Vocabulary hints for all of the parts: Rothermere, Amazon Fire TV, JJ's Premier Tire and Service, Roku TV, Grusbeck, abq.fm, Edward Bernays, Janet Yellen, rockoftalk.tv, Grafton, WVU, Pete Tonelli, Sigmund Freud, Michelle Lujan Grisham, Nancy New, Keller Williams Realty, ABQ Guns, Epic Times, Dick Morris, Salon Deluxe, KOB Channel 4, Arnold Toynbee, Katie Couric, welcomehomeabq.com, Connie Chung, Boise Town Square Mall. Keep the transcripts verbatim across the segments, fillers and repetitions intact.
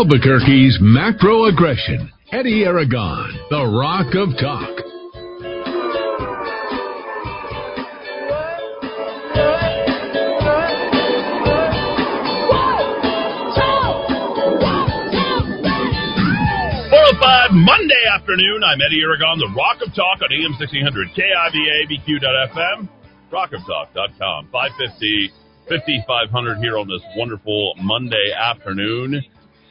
Albuquerque's macro aggression. Eddie Aragon, the Rock of Talk. four oh five Monday afternoon. I'm Eddie Aragon, the Rock of Talk on A M sixteen hundred K I V A, A B Q dot F M, rock of talk dot com. five fifty, fifty-five hundred here on this wonderful Monday afternoon.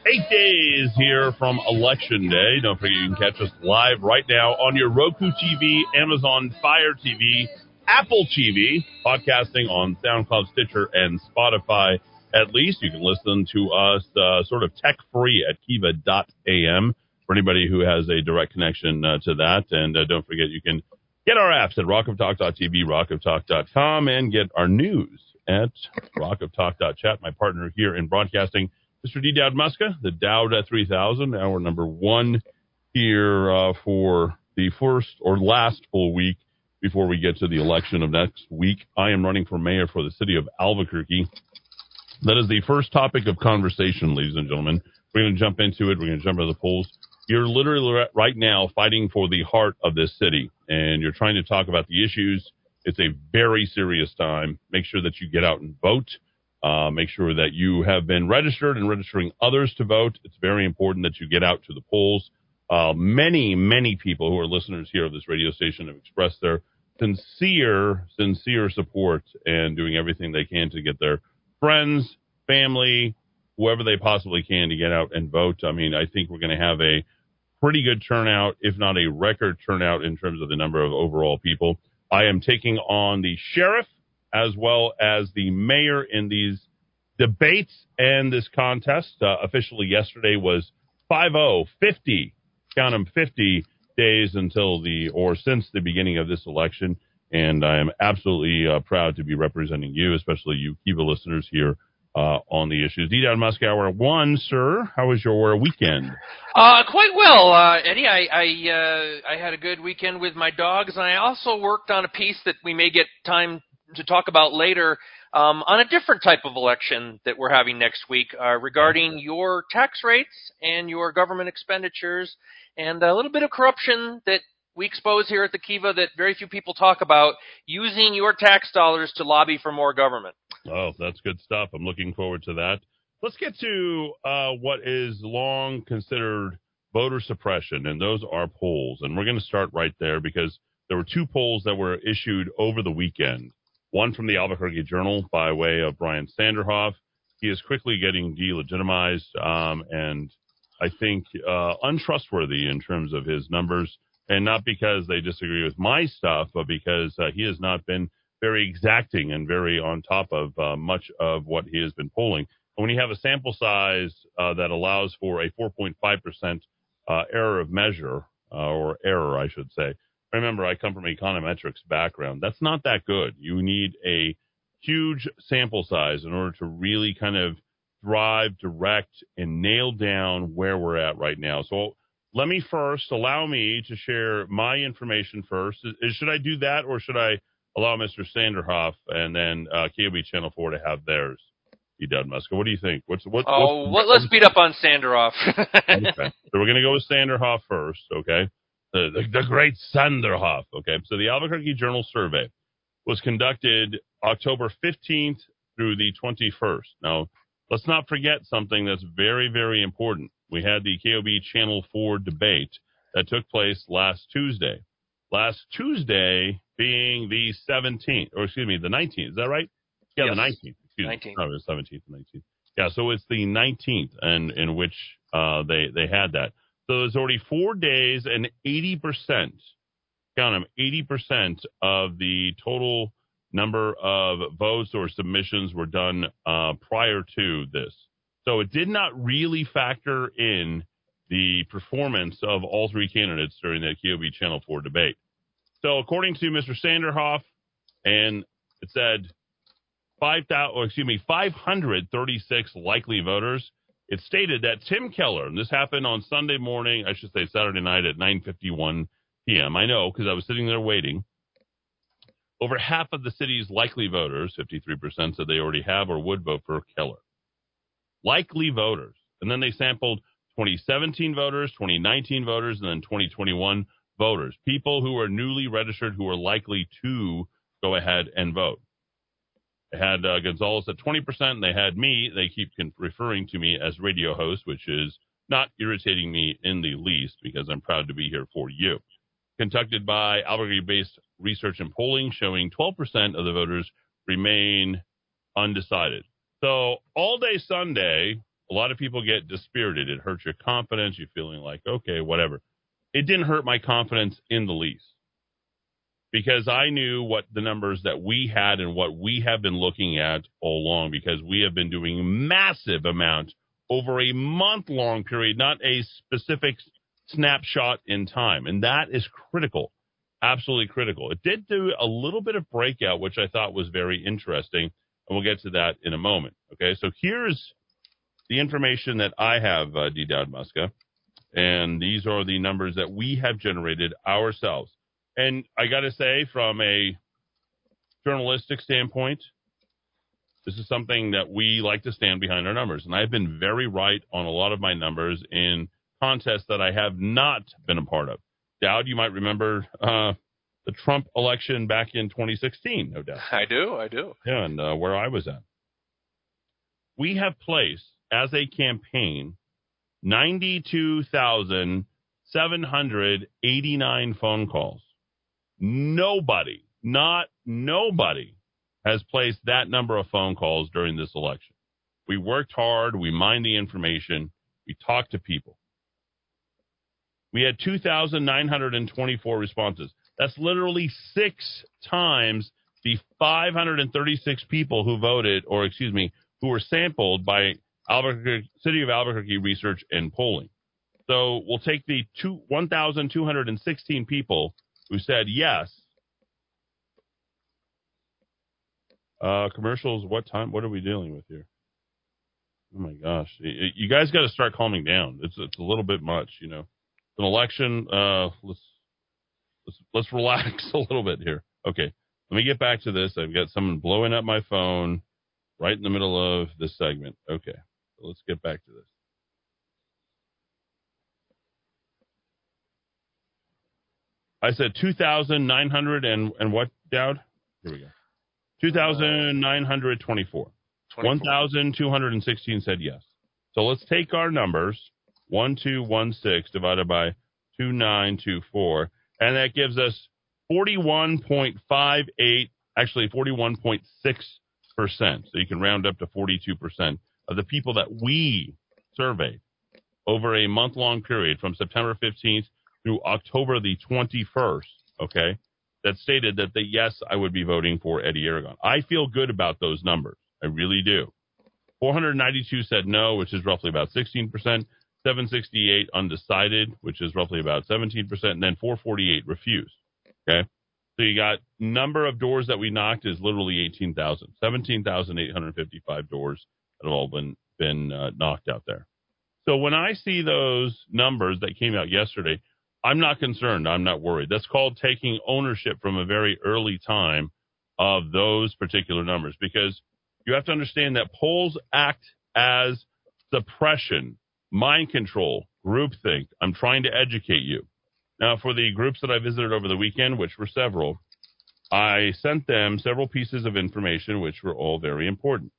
Eight days here from Election Day. Don't forget you can catch us live right now on your Roku T V, Amazon Fire T V, Apple T V, podcasting on SoundCloud, Stitcher, and Spotify. At least you can listen to us uh, sort of tech-free at kiva dot a m for anybody who has a direct connection uh, to that. And uh, don't forget you can get our apps at rock of talk dot t v, rock of talk dot com, and get our news at rock of talk dot chat. My partner here in broadcasting, Mister D. Dowd Muska, the Dowd at three thousand, hour number one here uh, for the first or last full week before we get to the election of next week. I am running for mayor for the city of Albuquerque. That is the first topic of conversation, ladies and gentlemen. We're going to jump into it. We're going to jump into the polls. You're literally right now fighting for the heart of this city, and you're trying to talk about the issues. It's a very serious time. Make sure that you get out and vote. Uh, make sure that you have been registered and registering others to vote. It's very important that you get out to the polls. Uh, many, many people who are listeners here of this radio station have expressed their sincere, sincere support and doing everything they can to get their friends, family, whoever they possibly can to get out and vote. I mean, I think we're going to have a pretty good turnout, if not a record turnout in terms of the number of overall people. I am taking on the sheriff as well as the mayor in these debates and this contest. Uh, officially yesterday was five oh, fifty, count them, fifty days until the, or since the beginning of this election. And I am absolutely uh, proud to be representing you, especially you KIVA listeners here uh, on the issues. D. Dowd Muska, hour one, sir. How was your weekend? Uh, quite well, uh, Eddie. I I, uh, I had a good weekend with my dogs, and I also worked on a piece that we may get time to talk about later um, on a different type of election that we're having next week uh, regarding your tax rates and your government expenditures and a little bit of corruption that we expose here at the KIVA that very few people talk about, using your tax dollars to lobby for more government. Oh, that's good stuff. I'm looking forward to that. Let's get to uh, what is long considered voter suppression, and those are polls. And we're going to start right there because there were two polls that were issued over the weekend. One from the Albuquerque Journal by way of Brian Sanderoff. He is quickly getting delegitimized um, and I think uh, untrustworthy in terms of his numbers, and not because they disagree with my stuff, but because uh, he has not been very exacting and very on top of uh, much of what he has been polling. And when you have a sample size uh, that allows for a four point five percent uh, error of measure, uh, or error, I should say, remember, I come from an econometrics background. That's not that good. You need a huge sample size in order to really kind of drive, direct, and nail down where we're at right now. So let me first, allow me to share my information first. Is, should I do that, or should I allow Mister Sanderhoff and then uh, K O B Channel four to have theirs? You done, Muska? What do you think? What's what? Oh, what's, let's what's, beat up on Sanderhoff. Okay. So we're going to go with Sanderhoff first, okay? The, the, the great Sanderhoff. Okay, so the Albuquerque Journal survey was conducted October fifteenth through the twenty-first. Now, let's not forget something that's very, very important. We had the K O B Channel four debate that took place last Tuesday. Last Tuesday being the seventeenth, or excuse me, the nineteenth. Is that right? Yeah, yes. The nineteenth. Excuse nineteenth. me. No, it was seventeenth and nineteenth. Yeah, so it's the nineteenth and in, in which uh, they, they had that. So there's already four days and eighty percent, count them, eighty percent of the total number of votes or submissions were done uh, prior to this. So it did not really factor in the performance of all three candidates during the K O B Channel four debate. So according to Mister Sanderhoff, and it said five thousand, excuse me, five hundred thirty-six likely voters. It stated that Tim Keller, and this happened on Sunday morning, I should say Saturday night at nine fifty-one p.m. I know because I was sitting there waiting. Over half of the city's likely voters, fifty-three percent, said they already have or would vote for Keller. Likely voters. And then they sampled twenty seventeen voters, twenty nineteen voters, and then twenty twenty-one voters, people who are newly registered who are likely to go ahead and vote. They had uh, Gonzales at twenty percent, and they had me. They keep con- referring to me as radio host, which is not irritating me in the least because I'm proud to be here for you. Conducted by Albuquerque-based research and polling showing twelve percent of the voters remain undecided. So all day Sunday, a lot of people get dispirited. It hurts your confidence. You're feeling like, okay, whatever. It didn't hurt my confidence in the least because I knew what the numbers that we had and what we have been looking at all along, because we have been doing massive amounts over a month-long period, not a specific snapshot in time. And that is critical, absolutely critical. It did do a little bit of breakout, which I thought was very interesting, and we'll get to that in a moment. Okay, so here's the information that I have, uh, D. Dowd Muska, and these are the numbers that we have generated ourselves. And I got to say, from a journalistic standpoint, this is something that we like to stand behind our numbers. And I've been very right on a lot of my numbers in contests that I have not been a part of. Dowd, you might remember uh, the Trump election back in twenty sixteen, no doubt. I do, I do. Yeah, and uh, where I was at. We have placed, as a campaign, ninety-two thousand seven hundred eighty-nine phone calls. Nobody, not nobody, has placed that number of phone calls during this election. We worked hard. We mined the information. We talked to people. We had two thousand nine hundred twenty-four responses. That's literally six times the five hundred thirty-six people who voted, or excuse me, who were sampled by Albuquerque, City of Albuquerque Research and Polling. So we'll take the two, one thousand two hundred sixteen people who said yes. Uh, commercials, what time? What are we dealing with here? Oh, my gosh. You guys got to start calming down. It's it's a little bit much, you know. An election, uh, let's, let's let's relax a little bit here. Okay, let me get back to this. I've got someone blowing up my phone right in the middle of this segment. Okay, so let's get back to this. I said two thousand nine hundred and, and what, Dowd? Here we go. two thousand nine hundred twenty-four. one thousand two hundred sixteen said yes. So let's take our numbers, one two one six divided by two nine two four, and that gives us forty-one point five eight, actually forty-one point six percent. So you can round up to forty-two percent of the people that we surveyed over a month-long period from September fifteenth through October the twenty-first, okay, that stated that, the, yes, I would be voting for Eddie Aragon. I feel good about those numbers. I really do. four hundred ninety-two said no, which is roughly about sixteen percent. seven sixty-eight undecided, which is roughly about seventeen percent. And then four forty-eight refused, okay? So you got number of doors that we knocked is literally eighteen thousand. seventeen thousand eight hundred fifty-five doors that have all been, been uh, knocked out there. So when I see those numbers that came out yesterday, I'm not concerned. I'm not worried. That's called taking ownership from a very early time of those particular numbers, because you have to understand that polls act as suppression, mind control, groupthink. I'm trying to educate you. Now, for the groups that I visited over the weekend, which were several, I sent them several pieces of information, which were all very important.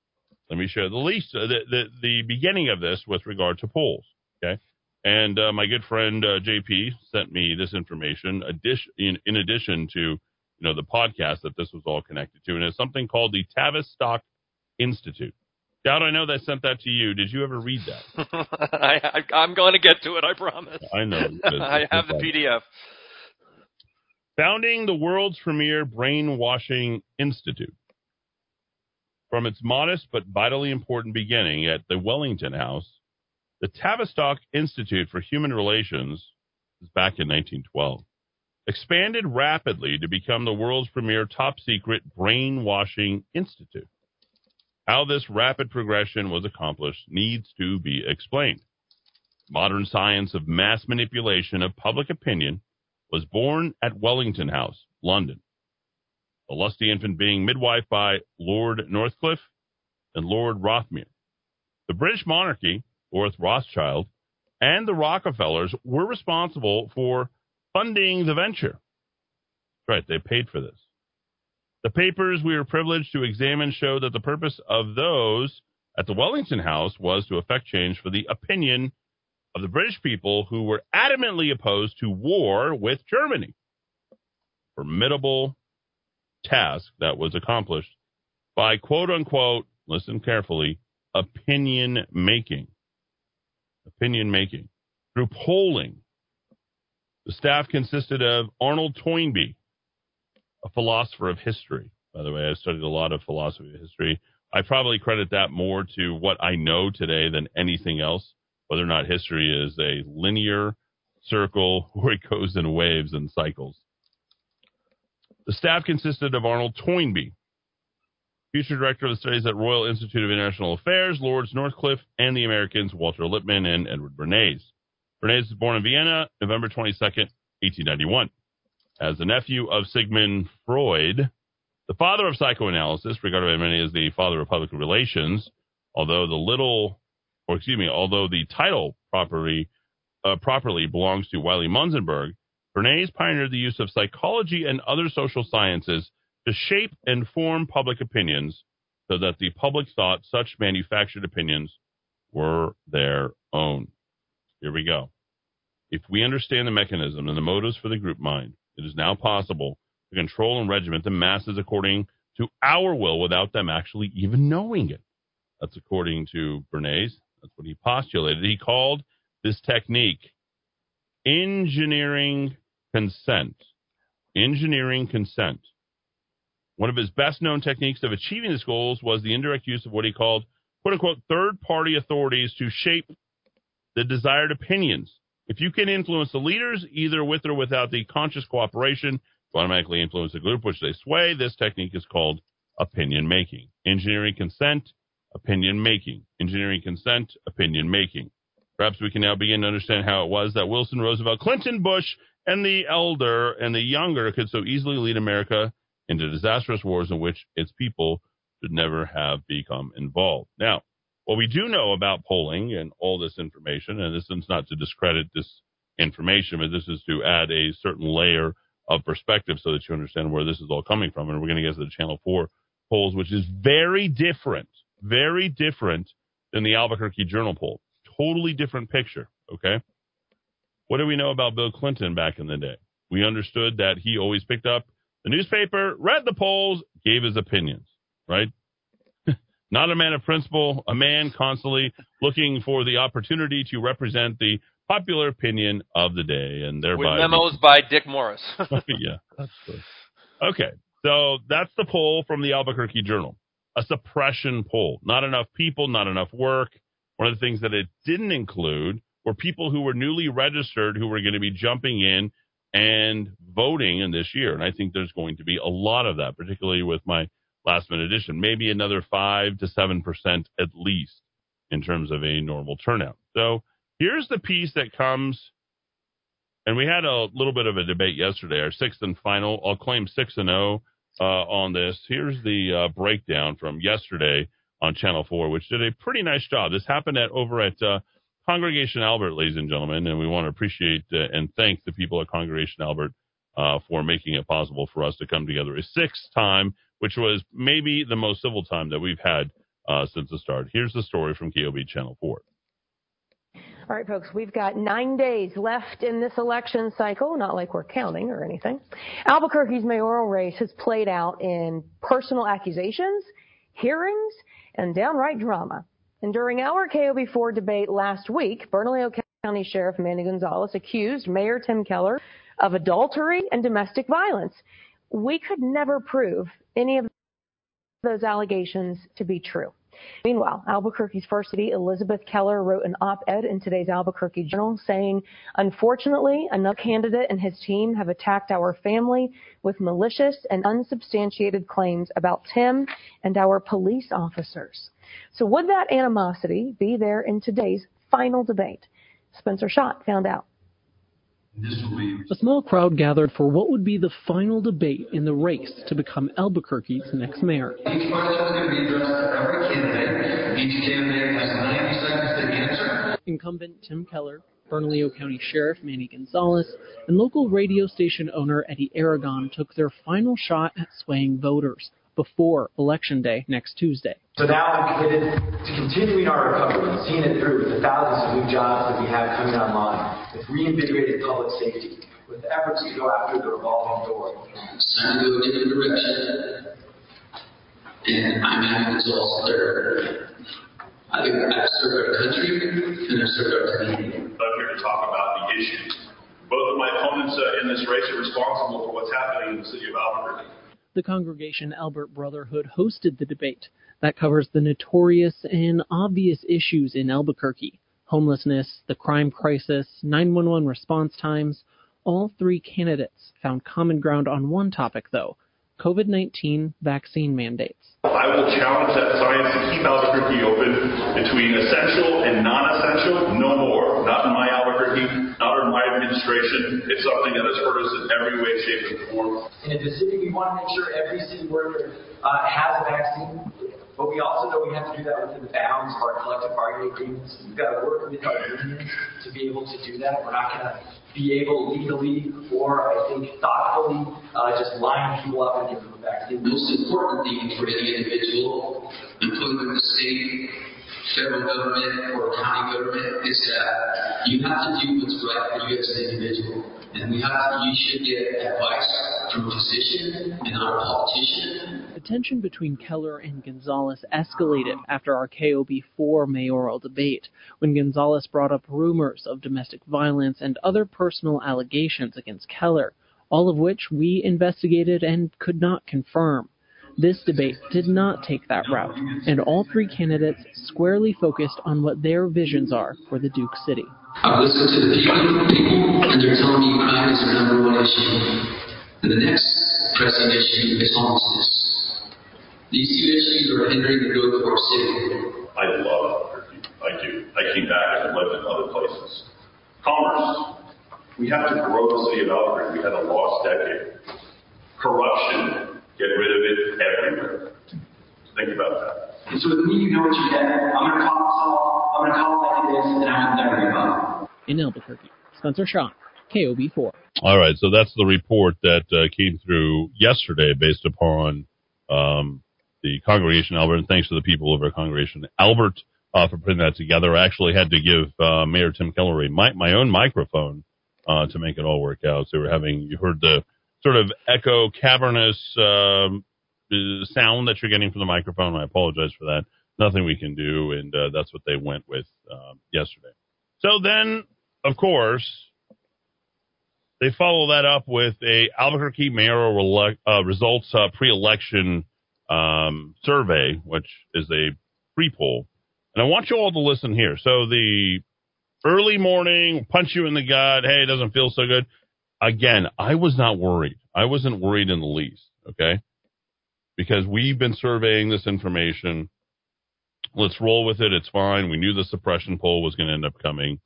Let me share the least, uh, the, the, the beginning of this with regard to polls, okay? And uh, my good friend uh, J P sent me this information addition, in, in addition to, you know, the podcast that this was all connected to. And it's something called the Tavistock Institute. Dowd, I know they sent that to you. Did you ever read that? I, I, I'm going to get to it, I promise. I know. I have the P D F. Founding the world's premier brainwashing institute. From its modest but vitally important beginning at the Wellington House, the Tavistock Institute for Human Relations, back in nineteen twelve, expanded rapidly to become the world's premier top-secret brainwashing institute. How this rapid progression was accomplished needs to be explained. Modern science of mass manipulation of public opinion was born at Wellington House, London. The lusty infant being midwife by Lord Northcliffe and Lord Rothermere. The British monarchy Orth Rothschild, and the Rockefellers were responsible for funding the venture. That's right, they paid for this. The papers we were privileged to examine show that the purpose of those at the Wellington House was to effect change for the opinion of the British people who were adamantly opposed to war with Germany. Formidable task that was accomplished by quote-unquote, listen carefully, opinion making. Opinion making. Through polling, the staff consisted of Arnold Toynbee, a philosopher of history. By the way, I studied a lot of philosophy of history. I probably credit that more to what I know today than anything else, whether or not history is a linear circle or it goes in waves and cycles. The staff consisted of Arnold Toynbee, future director of the studies at Royal Institute of International Affairs, Lords Northcliffe, and the Americans Walter Lippmann and Edward Bernays. Bernays was born in Vienna, November twenty-second, eighteen ninety-one. As the nephew of Sigmund Freud, the father of psychoanalysis, regarded by many as the father of public relations, although the little, or excuse me, although the title properly, uh, properly belongs to Wiley Munzenberg, Bernays pioneered the use of psychology and other social sciences to shape and form public opinions so that the public thought such manufactured opinions were their own. Here we go. If we understand the mechanism and the motives for the group mind, it is now possible to control and regiment the masses according to our will without them actually even knowing it. That's according to Bernays. That's what he postulated. He called this technique engineering consent. Engineering consent. One of his best-known techniques of achieving his goals was the indirect use of what he called, quote-unquote, third-party authorities to shape the desired opinions. If you can influence the leaders, either with or without the conscious cooperation, you automatically influence the group which they sway. This technique is called opinion-making. Engineering consent, opinion-making. Engineering consent, opinion-making. Perhaps we can now begin to understand how it was that Wilson, Roosevelt, Clinton, Bush, and the elder and the younger could so easily lead America into disastrous wars in which its people should never have become involved. Now, what we do know about polling and all this information, and this is not to discredit this information, but this is to add a certain layer of perspective so that you understand where this is all coming from. And we're going to get to the Channel four polls, which is very different, very different than the Albuquerque Journal poll. Totally different picture, okay? What do we know about Bill Clinton back in the day? We understood that he always picked up the newspaper, read the polls, gave his opinions, right? Not a man of principle, a man constantly looking for the opportunity to represent the popular opinion of the day. And thereby with memos by Dick Morris. Yeah. That's okay. So that's the poll from the Albuquerque Journal, a suppression poll. Not enough people, not enough work. One of the things that it didn't include were people who were newly registered who were going to be jumping in and voting in this year. And I think there's going to be a lot of that, particularly with my last minute edition, maybe another five to seven percent at least in terms of a normal turnout. So here's the piece that comes, and we had a little bit of a debate yesterday, our sixth and final, I'll claim six and oh uh, on this. Here's the uh, breakdown from yesterday on Channel four, which did a pretty nice job. This happened at over at uh, Congregation Albert, ladies and gentlemen, and we want to appreciate uh, and thank the people at Congregation Albert uh, for making it possible for us to come together a sixth time, which was maybe the most civil time that we've had uh, since the start. Here's the story from K O B Channel four. All right, folks, we've got nine days left in this election cycle, not like we're counting or anything. Albuquerque's mayoral race has played out in personal accusations, hearings, and downright drama. And during our K O B four debate last week, Bernalillo County Sheriff Manny Gonzales accused Mayor Tim Keller of adultery and domestic violence. We could never prove any of those allegations to be true. Meanwhile, Albuquerque's First Lady Elizabeth Keller wrote an op-ed in today's Albuquerque Journal saying, "Unfortunately, another candidate and his team have attacked our family with malicious and unsubstantiated claims about Tim and our police officers." So would that animosity be there in today's final debate? Spencer Schott found out. A small crowd gathered for what would be the final debate in the race to become Albuquerque's next mayor. Each question is going to be addressed to every candidate. Each candidate has ninety seconds to answer. incumbent Tim Keller, Bernalillo County Sheriff Manny Gonzales, and local radio station owner Eddie Aragon took their final shot at swaying voters before Election Day next Tuesday. So now I'm committed to continuing our recovery and seeing it through with the thousands of new jobs that we have coming online, with reinvigorated public safety, with efforts to go after the revolving door. It's time to go a different direction, and I'm Manny Gonzales third. I think I've served our country and I've served our community. I'm here to talk about the issue. Both of my opponents uh, in this race are responsible for what's happening in the city of Albuquerque. The Congregation Albert Brotherhood hosted the debate that covers the notorious and obvious issues in Albuquerque: homelessness, the crime crisis, nine one one response times. All three candidates found common ground on one topic, though: covid nineteen vaccine mandates. I will challenge that science to keep Albuquerque open between essential and non-essential. No more. Not in my Albuquerque, not in my administration. It's something that has hurt us in every way, shape, and form. In the city, we want to make sure every city worker uh, has a vaccine, but we also know we have to do that within the bounds of our collective bargaining agreements. We've got to work with our unions to be able to do that. We're not going to be able legally or, I think, thoughtfully uh, just line people up and give them a vaccine. The most important thing for any individual, including the state, federal government, or county government, is that you have to do what's right for you as an individual. And we have to, you should get advice from a physician and not a politician. The tension between Keller and Gonzales escalated after our K O B four mayoral debate, when Gonzales brought up rumors of domestic violence and other personal allegations against Keller, all of which we investigated and could not confirm. This debate did not take that route, and all three candidates squarely focused on what their visions are for the Duke City. I've listened to the people, people, and they're telling me crime is their number one issue. And the next pressing issue is homelessness. These two issues are hindering the growth of our city. I love Albuquerque. I do. I came back and lived in other places. Commerce. We have to grow the city of Albuquerque. We had a lost decade. Corruption. Get rid of it everywhere. Think about that. And so with me, you know what you get. I'm going to call I'm going to call like this, and I'm going to In Albuquerque, Spencer Shaw, K O B four. All right, so that's the report that uh, came through yesterday based upon um, the Congregation Albert, and thanks to the people over at Congregation Albert uh, for putting that together. I actually had to give uh, Mayor Tim Keller my, my own microphone uh, to make it all work out. So we're having, you heard the sort of echo, cavernous um, sound that you're getting from the microphone. I apologize for that. Nothing we can do, and uh, that's what they went with uh, yesterday. So then, of course, they follow that up with a Albuquerque mayoral rele- uh, results uh, pre-election um, survey, which is a pre-poll. And I want you all to listen here. So the early morning, punch you in the gut, hey, it doesn't feel so good. Again, I was not worried. I wasn't worried in the least, okay? Because we've been surveying this information. Let's roll with it. It's fine. We knew the suppression poll was going to end up coming.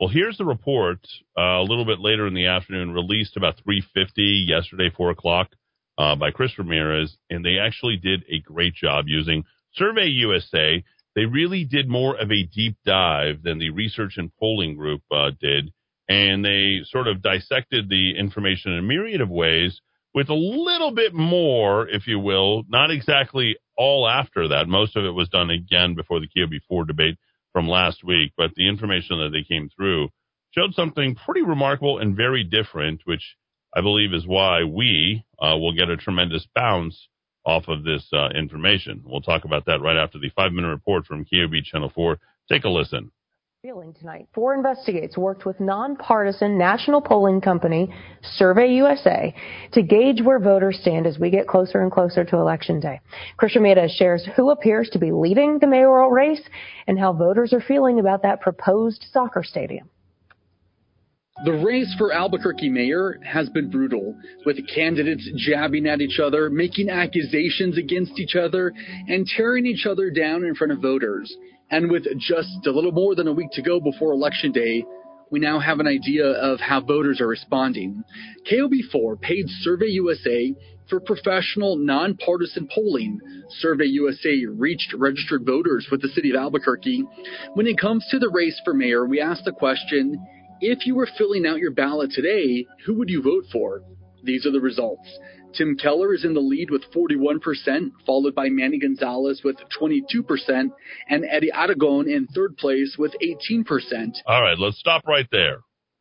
Well, here's the report uh, a little bit later in the afternoon, released about three fifty yesterday, four o'clock, uh, by Chris Ramirez, and they actually did a great job using SurveyUSA. They really did more of a deep dive than the research and polling group uh, did. And they sort of dissected the information in a myriad of ways with a little bit more, if you will, not exactly all after that. Most of it was done again before the K O B four debate from last week. But the information that they came through showed something pretty remarkable and very different, which I believe is why we uh, will get a tremendous bounce off of this uh, information. We'll talk about that right after the five-minute report from K O B Channel four. Take a listen. Revealing tonight, four investigates worked with nonpartisan national polling company SurveyUSA to gauge where voters stand as we get closer and closer to Election Day. Chris Ramirez shares who appears to be leading the mayoral race and how voters are feeling about that proposed soccer stadium. The race for Albuquerque mayor has been brutal, with candidates jabbing at each other, making accusations against each other, and tearing each other down in front of voters. And with just a little more than a week to go before Election Day, we now have an idea of how voters are responding. K O B four paid SurveyUSA for professional, nonpartisan polling. SurveyUSA reached registered voters with the city of Albuquerque. When it comes to the race for mayor, we asked the question, if you were filling out your ballot today, who would you vote for? These are the results. Tim Keller is in the lead with forty-one percent, followed by Manny Gonzales with twenty-two percent, and Eddie Aragon in third place with eighteen percent. All right, let's stop right there.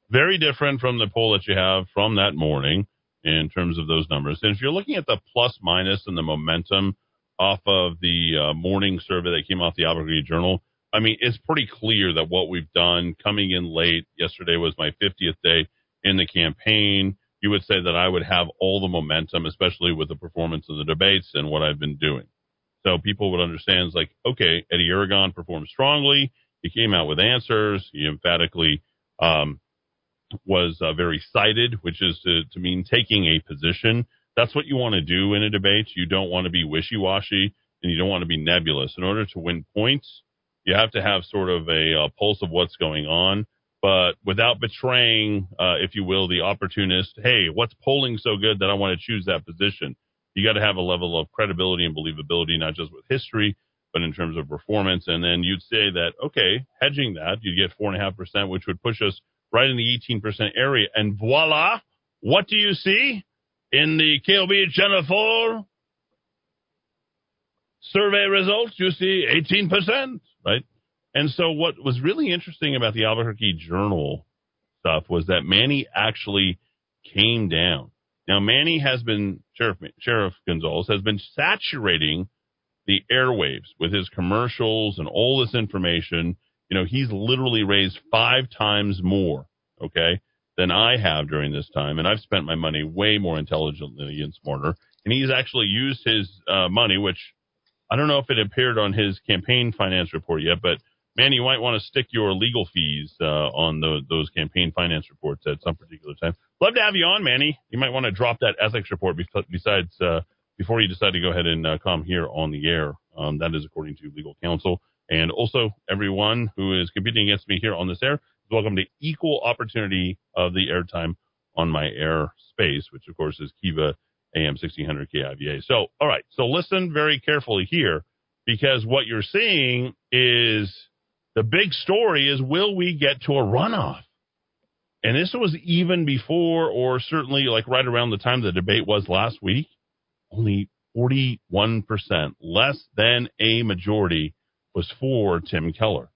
Very different from the poll that you have from that morning in terms of those numbers. And if you're looking at the plus minus and the momentum off of the uh, morning survey that came off the Albuquerque Journal, I mean, it's pretty clear that what we've done coming in late, yesterday was my fiftieth day in the campaign. You would say that I would have all the momentum, especially with the performance of the debates and what I've been doing. So people would understand, it's like, okay, Eddie Aragon performed strongly. He came out with answers. He emphatically um, was uh, very cited, which is to, to mean taking a position. That's what you want to do in a debate. You don't want to be wishy-washy, and you don't want to be nebulous. In order to win points, you have to have sort of a uh, pulse of what's going on, but without betraying, uh, if you will, the opportunist, hey, what's polling so good that I want to choose that position? You got to have a level of credibility and believability, not just with history, but in terms of performance. And then you'd say that, okay, hedging that, you'd get four point five percent, which would push us right in the eighteen percent area. And voila, what do you see in the K O B Channel four survey results? You see eighteen percent, right? And so what was really interesting about the Albuquerque Journal stuff was that Manny actually came down. Now, Manny has been, Sheriff, Sheriff Gonzales has been saturating the airwaves with his commercials and all this information. You know, he's literally raised five times more, okay, than I have during this time. And I've spent my money way more intelligently and smarter. And he's actually used his uh, money, which I don't know if it appeared on his campaign finance report yet, but man, you might want to stick your legal fees uh, on the, those campaign finance reports at some particular time. Love to have you on, Manny. You might want to drop that ethics report be- besides uh, before you decide to go ahead and uh, come here on the air. Um, that is according to legal counsel. And also, everyone who is competing against me here on this air is welcome to equal opportunity of the airtime on my air space, which, of course, is KIVA A M sixteen hundred K I V A. So, all right. So listen very carefully here, because what you're seeing is... the big story is, will we get to a runoff? And this was even before, or certainly like right around the time the debate was last week, only forty-one percent, less than a majority, was for Tim Keller.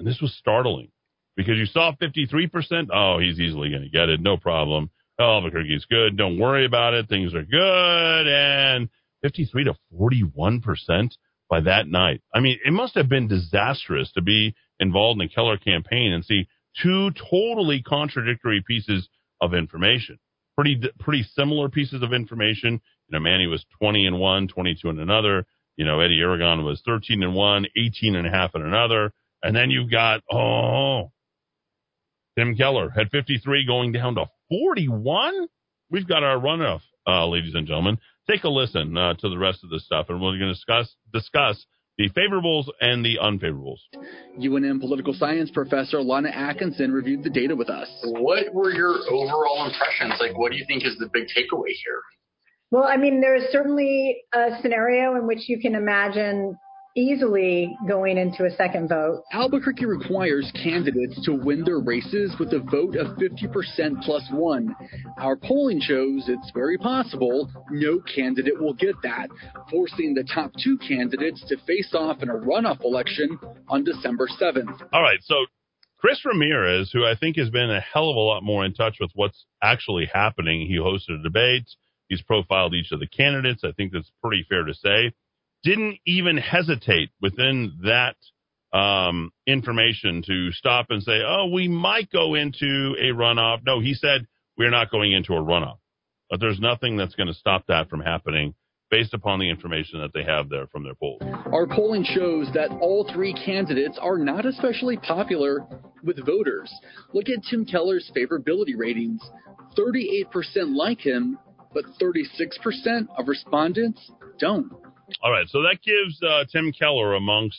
And this was startling because you saw fifty-three percent. Oh, he's easily going to get it. No problem. Oh, Albuquerque's good. Don't worry about it. Things are good. And fifty-three to forty-one percent. By that night, I mean, it must have been disastrous to be involved in the Keller campaign and see two totally contradictory pieces of information. Pretty, pretty similar pieces of information. You know, Manny was twenty and one, twenty-two in another. You know, Eddie Aragon was thirteen and one, eighteen and a half in another. And then you've got, oh, Tim Keller had fifty-three going down to forty-one. We've got our runoff, uh, ladies and gentlemen. Take a listen uh, to the rest of this stuff, and we're going to discuss discuss the favorables and the unfavorables. U N M political science professor Lana Atkinson reviewed the data with us. What were your overall impressions? Like, what do you think is the big takeaway here? Well, I mean, there is certainly a scenario in which you can imagine easily going into a second vote. Albuquerque requires candidates to win their races with a vote of fifty percent plus one. Our polling shows it's very possible no candidate will get that, forcing the top two candidates to face off in a runoff election on December seventh. All right, so Chris Ramirez, who I think has been a hell of a lot more in touch with what's actually happening, he hosted a debate. He's profiled each of the candidates. I think that's pretty fair to say. Didn't even hesitate within that um, information to stop and say, oh, we might go into a runoff. No, he said, we're not going into a runoff. But there's nothing that's going to stop that from happening based upon the information that they have there from their polls. Our polling shows that all three candidates are not especially popular with voters. Look at Tim Keller's favorability ratings. thirty-eight percent like him, but thirty-six percent of respondents don't. All right, so that gives uh, Tim Keller, amongst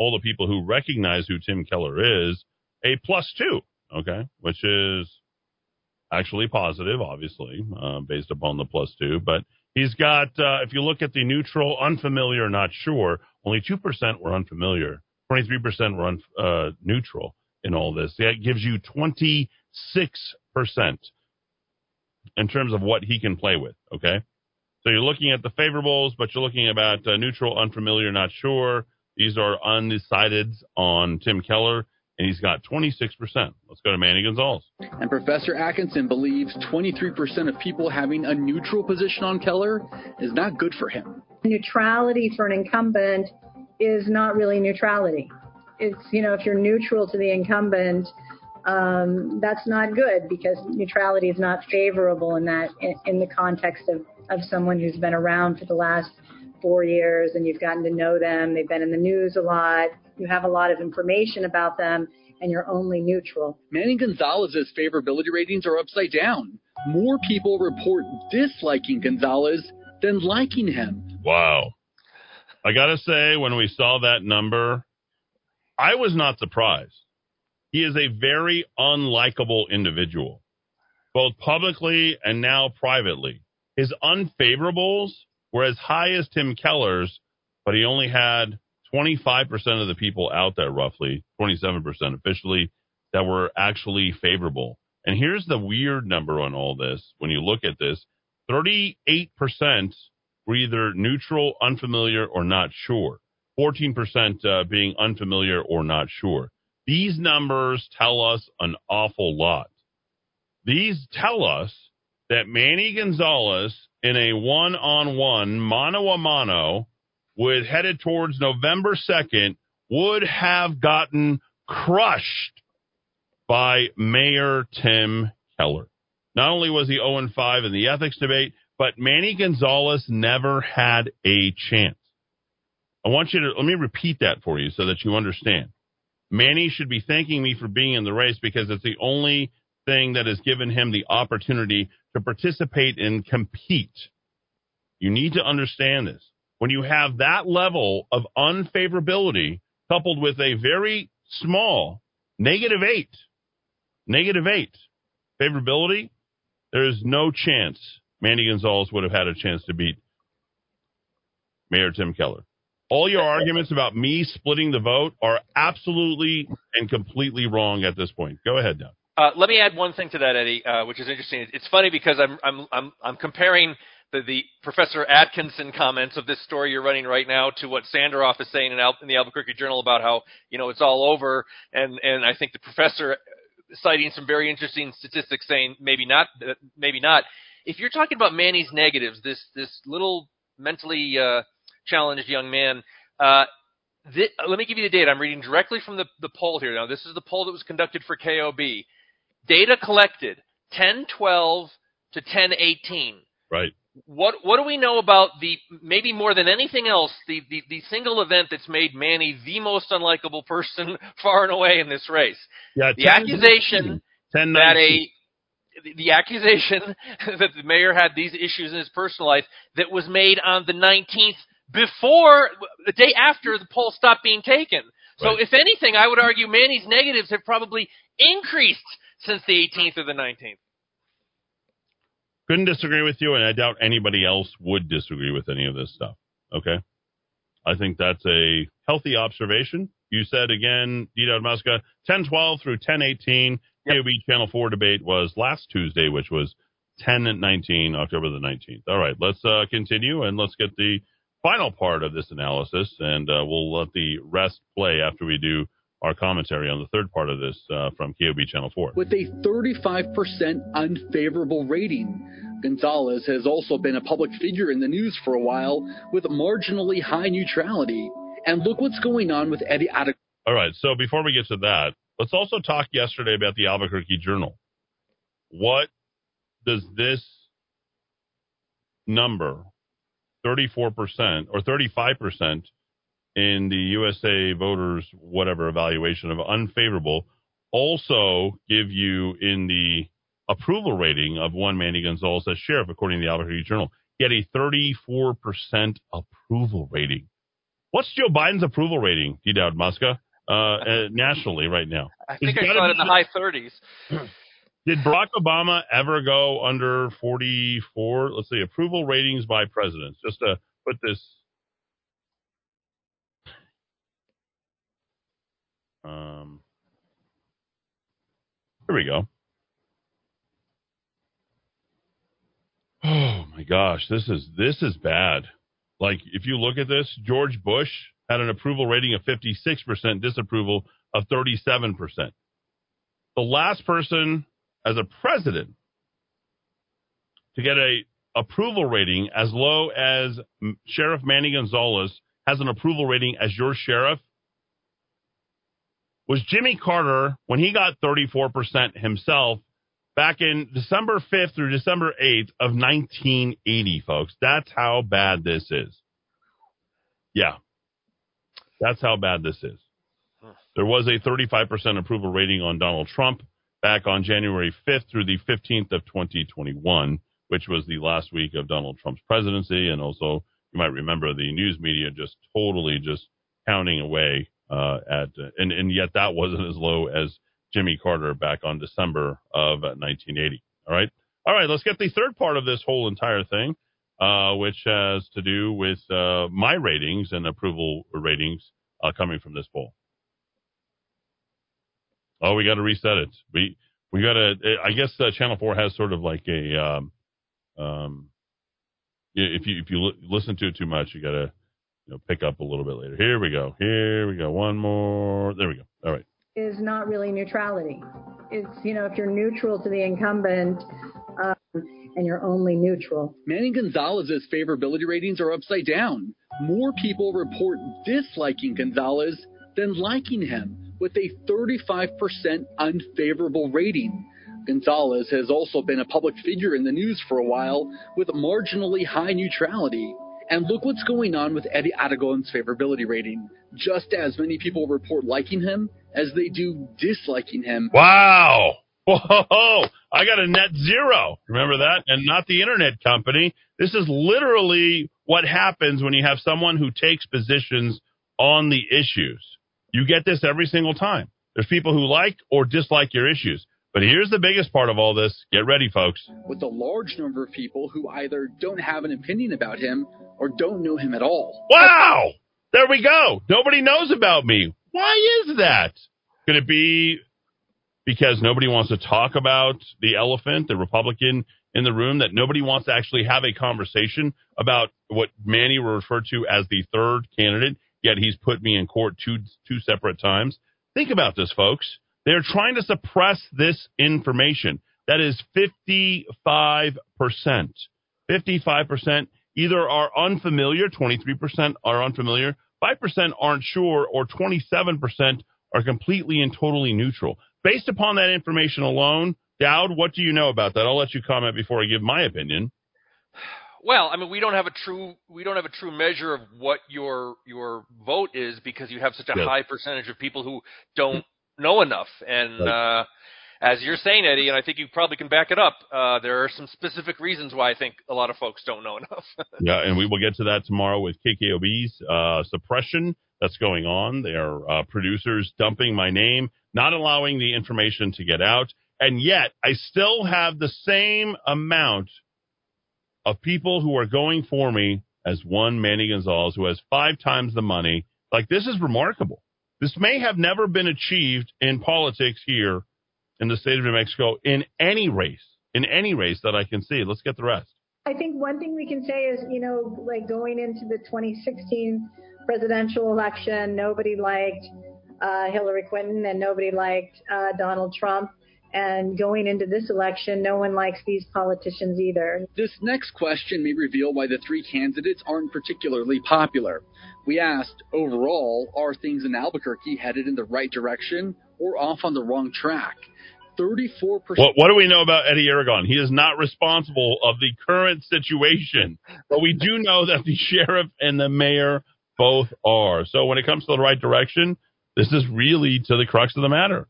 all the people who recognize who Tim Keller is, a plus two. okay, which is actually positive, obviously, uh, based upon the plus two. But he's got, uh, if you look at the neutral, unfamiliar, not sure, only two percent were unfamiliar, twenty-three percent were un- uh, neutral in all this. That gives you twenty-six percent in terms of what he can play with, okay? So you're looking at the favorables, but you're looking about uh, neutral, unfamiliar, not sure. These are undecided on Tim Keller, and he's got twenty-six percent. Let's go to Manny Gonzales. And Professor Atkinson believes twenty-three percent of people having a neutral position on Keller is not good for him. Neutrality for an incumbent is not really neutrality. It's, you know, if you're neutral to the incumbent, um, that's not good because neutrality is not favorable in that, in, in the context of, of someone who's been around for the last four years and you've gotten to know them. They've been in the news a lot. You have a lot of information about them, and you're only neutral. Manny Gonzalez's favorability ratings are upside down. More people report disliking Gonzalez than liking him. Wow. I got to say, when we saw that number, I was not surprised. He is a very unlikable individual, both publicly and now privately. His unfavorables were as high as Tim Keller's, but he only had twenty-five percent of the people out there, roughly, twenty-seven percent officially, that were actually favorable. And here's the weird number on all this. When you look at this, thirty-eight percent were either neutral, unfamiliar, or not sure. fourteen percent uh, being unfamiliar or not sure. These numbers tell us an awful lot. These tell us that Manny Gonzales, in a one-on-one, mano-a-mano, with headed towards November second, would have gotten crushed by Mayor Tim Keller. Not only was he oh and five in the ethics debate, but Manny Gonzales never had a chance. I want you to, let me repeat that for you so that you understand. Manny should be thanking me for being in the race because it's the only thing that has given him the opportunity to participate and compete. You need to understand this. When you have that level of unfavorability coupled with a very small negative eight, negative eight favorability, there's no chance Manny Gonzales would have had a chance to beat Mayor Tim Keller. All your arguments about me splitting the vote are absolutely and completely wrong at this point. Go ahead, Doug. Uh, let me add one thing to that, Eddie, uh, which is interesting. It's funny because I'm I'm I'm, I'm comparing The, the Professor Atkinson comments of this story you're running right now to what Sanderoff is saying in, Al, in the Albuquerque Journal about how, you know, it's all over. And, and I think the professor citing some very interesting statistics saying maybe not, maybe not. If you're talking about Manny's negatives, this, this little mentally uh, challenged young man, uh, th- let me give you the data. I'm reading directly from the, the poll here. Now, this is the poll that was conducted for K O B. Data collected, ten twelve to ten eighteen. Right. What what do we know about the, maybe more than anything else, the, the, the single event that's made Manny the most unlikable person far and away in this race? Yeah, the accusation that a the accusation that the mayor had these issues in his personal life that was made on the nineteenth, before the day after the poll stopped being taken. So right. If anything, I would argue Manny's negatives have probably increased since the eighteenth or the nineteenth. Couldn't disagree with you, and I doubt anybody else would disagree with any of this stuff, okay? I think that's a healthy observation. You said, again, Dowd Muska, ten twelve through ten eighteen, yep. K O B Channel four debate was last Tuesday, which was ten nineteen, October the nineteenth. All right, let's uh, continue, and let's get the final part of this analysis, and uh, we'll let the rest play after we do our commentary on the third part of this uh, from K O B Channel four. With a thirty-five percent unfavorable rating, Gonzalez has also been a public figure in the news for a while with marginally high neutrality. And look what's going on with Eddie Aragon. All right, so before we get to that, let's also talk yesterday about the Albuquerque Journal. What does this number, thirty-four percent or thirty-five percent, in the U S A voters, whatever evaluation of unfavorable, also give you in the approval rating of one Manny Gonzales as sheriff, according to the Albuquerque Journal, get a thirty-four percent approval rating. What's Joe Biden's approval rating, Dowd Muska? uh, nationally right now. I think There's I saw it in the high thirties. Did Barack Obama ever go under forty-four? Let's see, approval ratings by presidents. Just to put this. Um, here we go. Oh my gosh, this is this is bad. Like, if you look at this, George Bush had an approval rating of fifty-six percent, disapproval of thirty-seven percent. The last person as a president to get a approval rating as low as Sheriff Manny Gonzales has an approval rating as your sheriff was Jimmy Carter when he got thirty-four percent himself back in December fifth through December eighth of nineteen eighty, folks. That's how bad this is. Yeah. That's how bad this is. There was a thirty-five percent approval rating on Donald Trump back on January fifth through the fifteenth of twenty twenty-one, which was the last week of Donald Trump's presidency. And also, you might remember the news media just totally just pounding away uh, at, uh, and, and yet that wasn't as low as Jimmy Carter back on December of nineteen eighty. All right. All right. Let's get the third part of this whole entire thing, uh, which has to do with uh, my ratings and approval ratings uh, coming from this poll. Oh, we got to reset it. We we got to. I guess uh, Channel Four has sort of like a. Um, um, if you if you li- listen to it too much, you got to, you know, pick up a little bit later. Here we go. Here we go. One more. There we go. All right. Is not really neutrality. It's, you know, if you're neutral to the incumbent. Um, and you're only neutral. Manny Gonzalez's favorability ratings are upside down. More people report disliking Gonzalez than liking him, with a thirty-five percent unfavorable rating. Gonzalez has also been a public figure in the news for a while, with marginally high neutrality. And look what's going on with Eddie Aragon's favorability rating. Just as many people report liking him as they do disliking him. Wow! Whoa! I got a net zero. Remember that? And not the internet company. This is literally what happens when you have someone who takes positions on the issues. You get this every single time. There's people who like or dislike your issues. But here's the biggest part of all this. Get ready, folks. With a large number of people who either don't have an opinion about him or don't know him at all. Wow! There we go. Nobody knows about me. Why is that? Could it be because nobody wants to talk about the elephant, the Republican in the room, that nobody wants to actually have a conversation about what Manny referred to as the third candidate? Yet he's put me in court two two separate times. Think about this, folks. They're trying to suppress this information. That is fifty-five percent. fifty-five percent either are unfamiliar, twenty-three percent are unfamiliar, five percent aren't sure, or twenty-seven percent are completely and totally neutral. Based upon that information alone, Dowd, what do you know about that? I'll let you comment before I give my opinion. Well, I mean, we don't have a true we don't have a true measure of what your your vote is, because you have such a yeah. high percentage of people who don't know enough. And right. uh, as you're saying, Eddie, and I think you probably can back it up, uh, there are some specific reasons why I think a lot of folks don't know enough. Yeah, and we will get to that tomorrow with K K O B's uh, suppression that's going on. They are uh, producers dumping my name, not allowing the information to get out, and yet I still have the same amount of people who are going for me as one Manny Gonzales, who has five times the money. Like, this is remarkable. This may have never been achieved in politics here in the state of New Mexico in any race, in any race that I can see. Let's get the rest. I think one thing we can say is, you know, like going into the twenty sixteen presidential election, nobody liked uh, Hillary Clinton and nobody liked uh, Donald Trump. And going into this election, no one likes these politicians either. This next question may reveal why the three candidates aren't particularly popular. We asked, overall, are things in Albuquerque headed in the right direction or off on the wrong track? thirty-four percent. What, what do we know about Eddie Aragon? He is not responsible of the current situation, but we do know that the sheriff and the mayor both are. So when it comes to the right direction, this is really to the crux of the matter.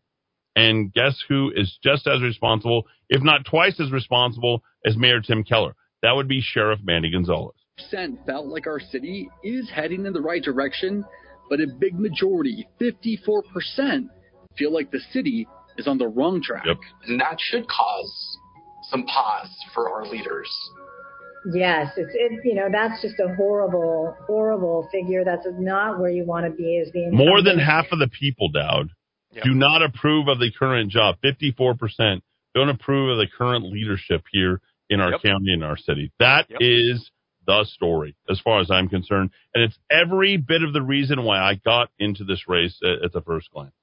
And guess who is just as responsible, if not twice as responsible, as Mayor Tim Keller? That would be Sheriff Manny Gonzales. Percent felt like our city is heading in the right direction, but a big majority, fifty-four percent, feel like the city is on the wrong track. Yep. And that should cause some pause for our leaders. Yes, it's it, you know, that's just a horrible, horrible figure. That's not where you want to be as being. More than half of the people, Dowd, yep. do not approve of the current job. fifty-four percent don't approve of the current leadership here in our yep. county, in our city. That yep. is the story, as far as I'm concerned. And it's every bit of the reason why I got into this race at, at the first glance,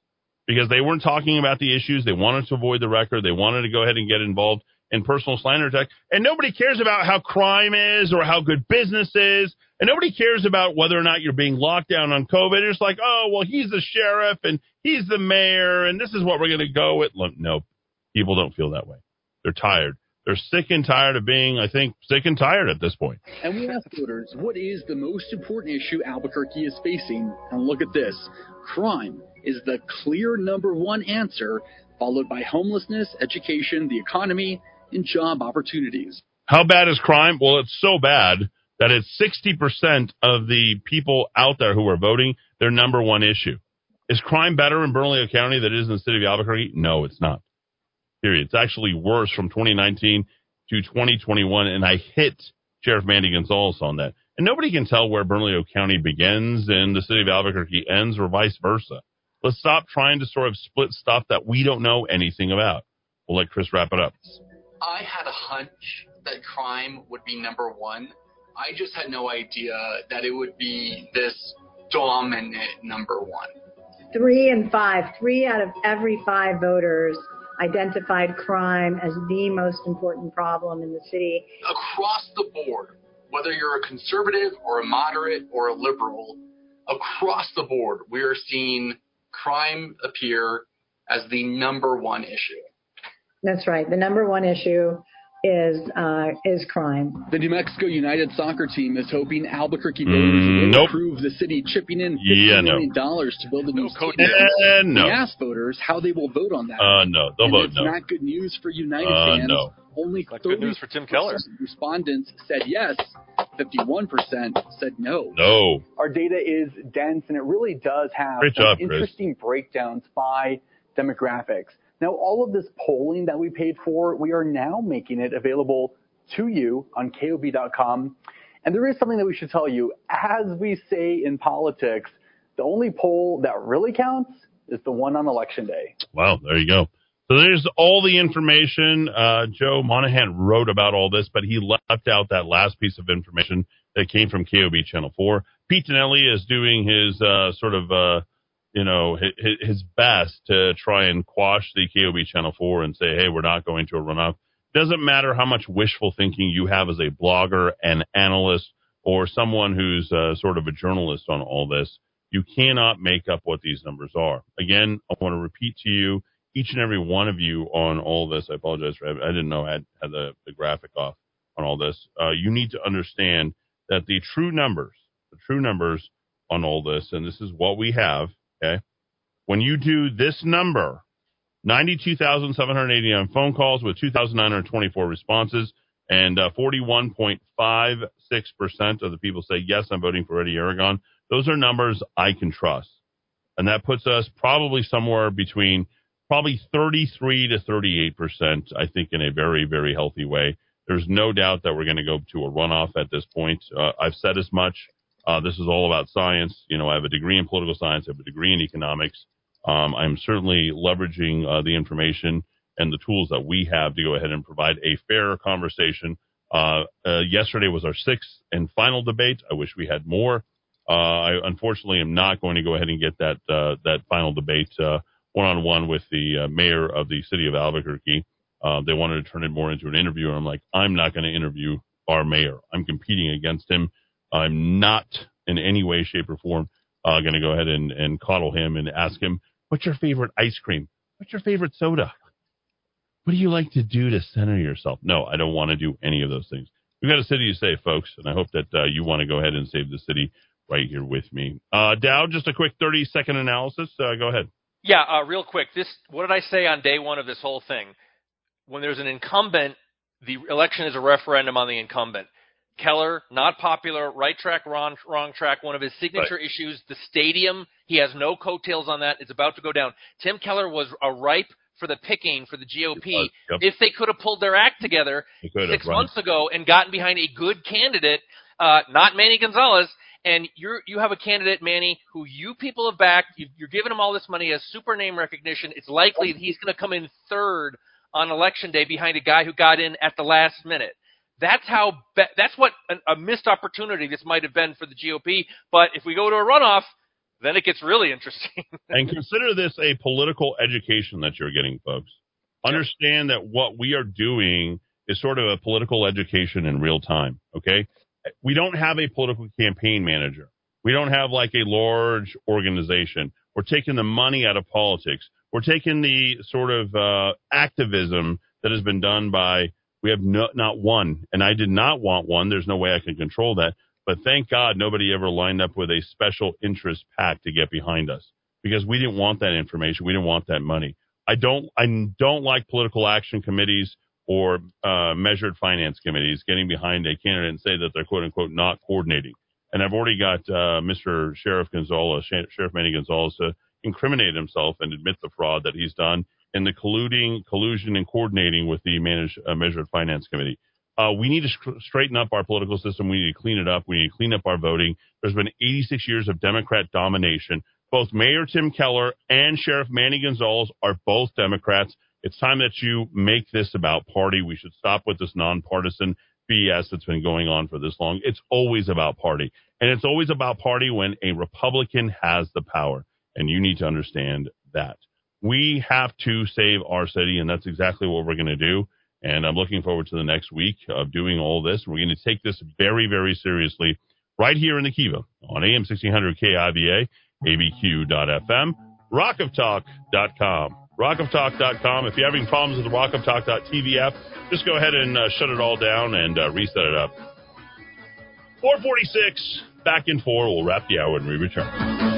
because they weren't talking about the issues. They wanted to avoid the record. They wanted to go ahead and get involved in personal slander attack. And nobody cares about how crime is or how good business is. And nobody cares about whether or not you're being locked down on COVID. It's like, oh, well, he's the sheriff and he's the mayor and this is what we're going to go with. No, people don't feel that way. They're tired. They're sick and tired of being, I think, sick and tired at this point. And we asked voters, what is the most important issue Albuquerque is facing? And look at this. Crime is the clear number one answer, followed by homelessness, education, the economy, and job opportunities. How bad is crime? Well, it's so bad that it's sixty percent of the people out there who are voting, their number one issue. Is crime better in Bernalillo County than it is in the city of Albuquerque? No, it's not. Period. It's actually worse from twenty nineteen to twenty twenty-one, and I hit Sheriff Manny Gonzales on that. And nobody can tell where Bernalillo County begins and the city of Albuquerque ends or vice versa. Let's stop trying to sort of split stuff that we don't know anything about. We'll let Chris wrap it up. I had a hunch that crime would be number one. I just had no idea that it would be this dominant number one. Three and five, three out of every five voters identified crime as the most important problem in the city. Across the board, whether you're a conservative or a moderate or a liberal, across the board, we are seeing crime appear as the number one issue. That's right. The number one issue is uh, is crime. The New Mexico United soccer team is hoping Albuquerque voters mm, will approve nope. the city chipping in fifty yeah, million dollars no. to build a new stadium. Yeah, no. We asked voters how they will vote on that. Uh, no, they'll and vote it's no. It's not good news for United uh, fans. No. Only thirty percent good news for Tim Keller. Respondents said yes. fifty-one percent said no. No. Our data is dense, and it really does have job, interesting Chris. breakdowns by demographics. Now, all of this polling that we paid for, we are now making it available to you on K O B dot com. And there is something that we should tell you. As we say in politics, the only poll that really counts is the one on Election Day. Wow, there you go. So there's all the information. Uh, Joe Monahan wrote about all this, but he left out that last piece of information that came from K O B Channel four. Pete Tonelli is doing his uh, sort of... Uh, you know, his best to try and quash the K O B Channel four and say, hey, we're not going to a runoff. Doesn't matter how much wishful thinking you have as a blogger, an analyst, or someone who's uh, sort of a journalist on all this. You cannot make up what these numbers are. Again, I want to repeat to you, each and every one of you on all this. I apologize for I didn't know I had, had the, the graphic off on all this. Uh, you need to understand that the true numbers, the true numbers on all this, and this is what we have. Okay. When you do this number, ninety-two thousand seven hundred eighty-nine phone calls with two thousand nine hundred twenty-four responses, and uh, forty-one point five six percent of the people say, yes, I'm voting for Eddie Aragon. Those are numbers I can trust. And that puts us probably somewhere between probably thirty-three to thirty-eight percent, I think, in a very, very healthy way. There's no doubt that we're going to go to a runoff at this point. Uh, I've said as much. Uh, this is all about science. You know, I have a degree in political science. I have a degree in economics. Um, I'm certainly leveraging uh, the information and the tools that we have to go ahead and provide a fair conversation. Uh, uh, yesterday was our sixth and final debate. I wish we had more. Uh, I unfortunately am not going to go ahead and get that uh, that final debate uh, one-on-one with the uh, mayor of the city of Albuquerque. Uh, they wanted to turn it more into an interview. And I'm like, I'm not going to interview our mayor. I'm competing against him. I'm not in any way, shape, or form uh, going to go ahead and, and coddle him and ask him, what's your favorite ice cream? What's your favorite soda? What do you like to do to center yourself? No, I don't want to do any of those things. We've got a city to save, folks, and I hope that uh, you want to go ahead and save the city right here with me. Uh, Dow, just a quick thirty-second analysis. Uh, go ahead. Yeah, uh, real quick. This. What did I say on day one of this whole thing? When there's an incumbent, the election is a referendum on the incumbent. Keller, not popular, right track, wrong, wrong track, one of his signature right. issues, the stadium. He has no coattails on that. It's about to go down. Tim Keller was a ripe for the picking for the G O P. Yep. If they could have pulled their act together six run. months ago and gotten behind a good candidate, uh, not Manny Gonzales, and you you have a candidate, Manny, who you people have backed. You, you're giving him all this money, as super name recognition. It's likely that he's going to come in third on Election Day behind a guy who got in at the last minute. That's how. Be- that's what an, a missed opportunity this might have been for the G O P. But if we go to a runoff, then it gets really interesting. And consider this a political education that you're getting, folks. Understand that what we are doing is sort of a political education in real time, okay? We don't have a political campaign manager. We don't have like a large organization. We're taking the money out of politics. We're taking the sort of uh, activism that has been done by, we have no, not one, and I did not want one. There's no way I can control that. But thank God nobody ever lined up with a special interest PAC to get behind us, because we didn't want that information. We didn't want that money. I don't I don't like political action committees or uh, measured finance committees getting behind a candidate and say that they're, quote, unquote, not coordinating. And I've already got uh, Mister Sheriff Gonzales, Sheriff Manny Gonzales, to incriminate himself and admit the fraud that he's done in the colluding, collusion and coordinating with the managed, uh, measured finance committee. Uh, we need to sh- straighten up our political system. We need to clean it up. We need to clean up our voting. There's been eighty-six years of Democrat domination. Both Mayor Tim Keller and Sheriff Manny Gonzales are both Democrats. It's time that you make this about party. We should stop with this nonpartisan B S that's been going on for this long. It's always about party. And it's always about party when a Republican has the power. And you need to understand that. We have to save our city, and that's exactly what we're going to do. And I'm looking forward to the next week of doing all this. We're going to take this very, very seriously right here in the Kiva on A M sixteen hundred K I V A, A B Q dot F M, rock of talk dot com. rock of talk dot com. If you're having problems with the rock of talk dot T V app, just go ahead and uh, shut it all down and uh, reset it up. four forty-six, back in four. We'll wrap the hour when we return.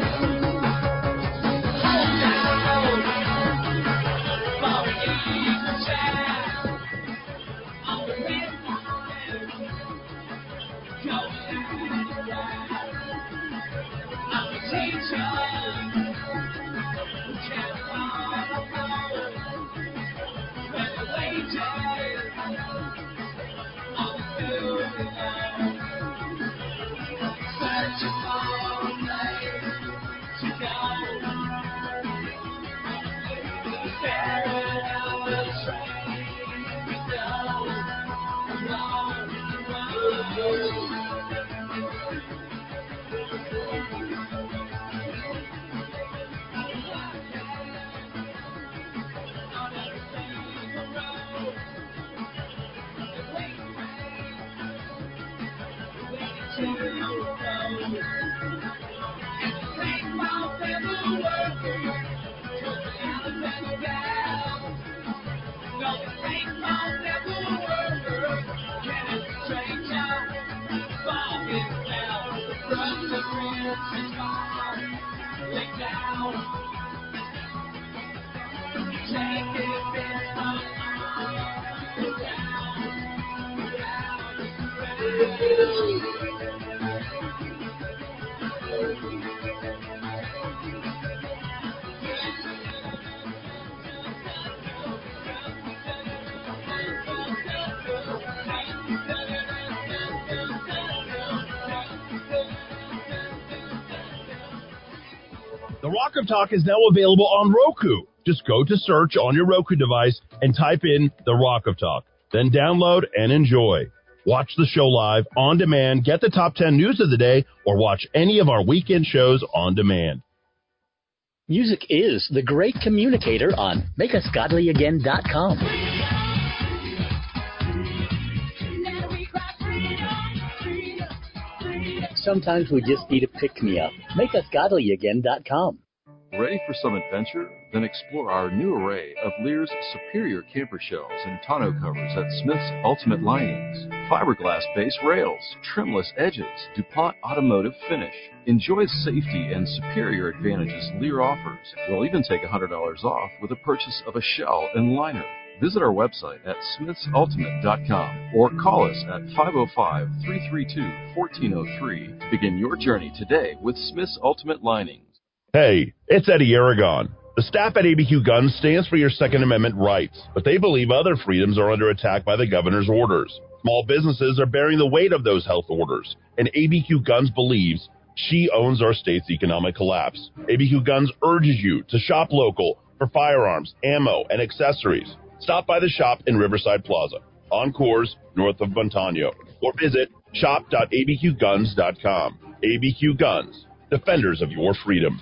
The Rock of Talk is now available on Roku. Just go to search on your Roku device and type in The Rock of Talk. Then download and enjoy. Watch the show live, on demand, get the top ten news of the day, or watch any of our weekend shows on demand. Music is the great communicator on make us godly again dot com. Sometimes we just need a pick-me-up. make us godly again dot com. Ready for some adventure? Then explore our new array of Lear's superior camper shells and tonneau covers at Smith's Ultimate Linings. Fiberglass-based rails, trimless edges, DuPont automotive finish. Enjoy safety and superior advantages Lear offers. We'll even take one hundred dollars off with the purchase of a shell and liner. Visit our website at smiths ultimate dot com or call us at five oh five, three three two, one four oh three to begin your journey today with Smith's Ultimate Linings. Hey, it's Eddie Aragon. The staff at A B Q Guns stands for your Second Amendment rights, but they believe other freedoms are under attack by the governor's orders. Small businesses are bearing the weight of those health orders, and A B Q Guns believes she owns our state's economic collapse. A B Q Guns urges you to shop local for firearms, ammo, and accessories. Stop by the shop in Riverside Plaza, on Coors, north of Montano, or visit shop dot a b q guns dot com. A B Q Guns, defenders of your freedom.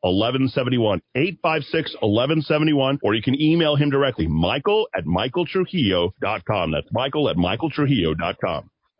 one one seven one, eight five six, one one seven one, or you can email him directly, Michael at michael trujillo dot com. That's Michael at michael trujillo dot com.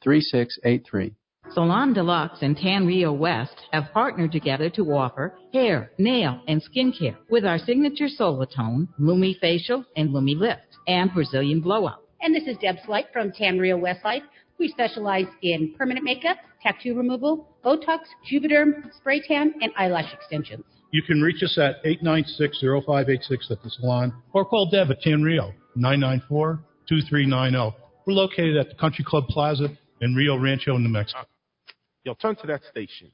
three six eight three. Salon Deluxe and Tan Rio West have partnered together to offer hair, nail, and skin care with our signature Solatone, Lumi Facial, and Lumi Lift, and Brazilian Blowout. And this is Deb Slight from Tan Rio West Life. We specialize in permanent makeup, tattoo removal, Botox, Juvederm, spray tan, and eyelash extensions. You can reach us at eight nine six, zero five eight six at the salon or call Deb at Tan Rio, nine nine four, two three nine zero. We're located at the Country Club Plaza in Rio Rancho, New Mexico. Yo, turn to that station.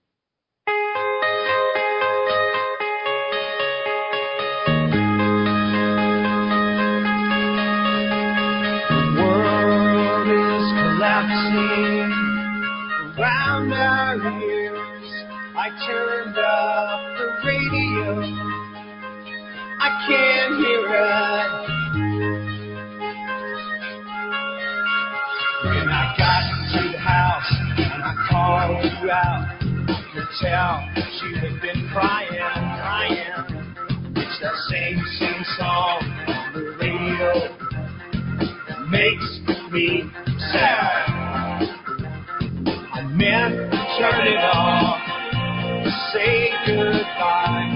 The world is collapsing around our ears. I turned up the radio. I can't hear it. When I got to the house and I called her out, I could tell she had been crying, crying. It's that same sing song on the radio that makes me sad. I meant to turn it off, say goodbye,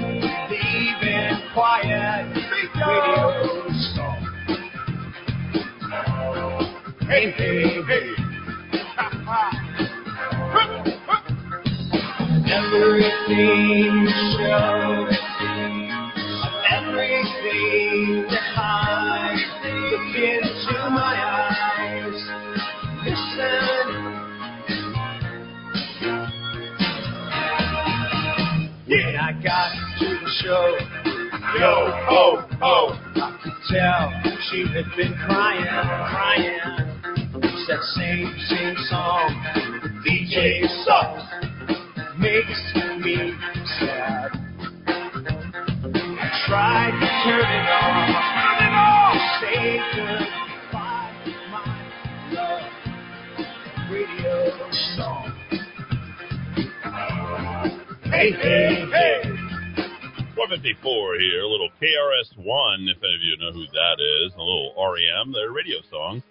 leave in quiet, radio song. Hey, hey, hey. Everything shows, everything behind, look into my eyes, listen. When I got to the show, yo, ho, ho, I could tell she had been crying, crying. It's that same, same song, the D J sucks. Makes me sad. I tried to turn it off, turn it off, say goodbye to my love, radio song. Hey, hey, hey, hey. four fifty-four here, a little K R S One, if any of you know who that is, a little R E M, their radio song.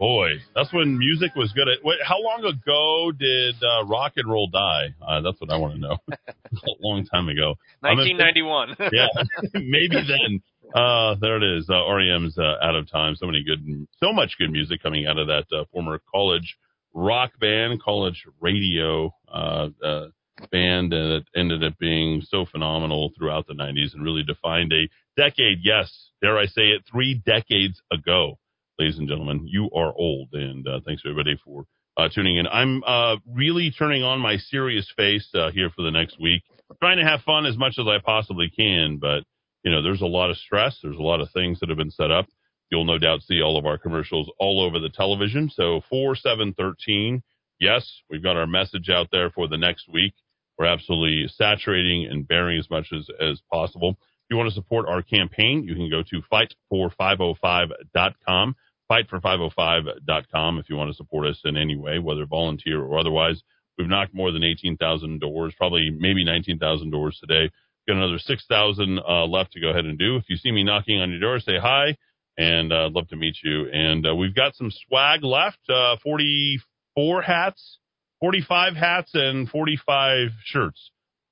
Boy, that's when music was good. At, wait, how long ago did uh, rock and roll die? Uh, that's what I want to know. A long time ago. nineteen ninety-one. I mean, yeah, maybe then. Uh, there it is. Uh, R E M's uh, Out of Time. So many good, so much good music coming out of that uh, former college rock band, college radio uh, uh, band that ended up being so phenomenal throughout the nineties and really defined a decade. Yes, dare I say it, three decades ago. Ladies and gentlemen, you are old, and uh, thanks, everybody, for uh, tuning in. I'm uh, really turning on my serious face uh, here for the next week, trying to have fun as much as I possibly can, but, you know, there's a lot of stress. There's a lot of things that have been set up. You'll no doubt see all of our commercials all over the television, so four seven thirteen, yes, we've got our message out there for the next week. We're absolutely saturating and bearing as much as, as possible. If you want to support our campaign, you can go to fight for five oh five dot com. fight for five oh five dot com if you want to support us in any way, whether volunteer or otherwise. We've knocked more than eighteen thousand doors, probably maybe nineteen thousand doors today. Got another six thousand uh, left to go ahead and do. If you see me knocking on your door, say hi, and uh, I'd love to meet you. And uh, we've got some swag left, uh, forty-four hats, forty-five hats, and forty-five shirts.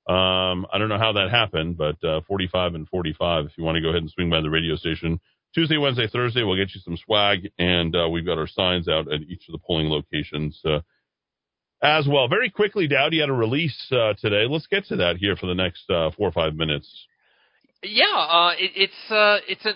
Um, I don't know how that happened, but uh, forty-five and forty-five, if you want to go ahead and swing by the radio station, Tuesday, Wednesday, Thursday, we'll get you some swag, and uh, we've got our signs out at each of the polling locations uh, as well. Very quickly, Dowd, you had a release uh, today. Let's get to that here for the next uh, four or five minutes. Yeah, uh, it, it's uh, it's a,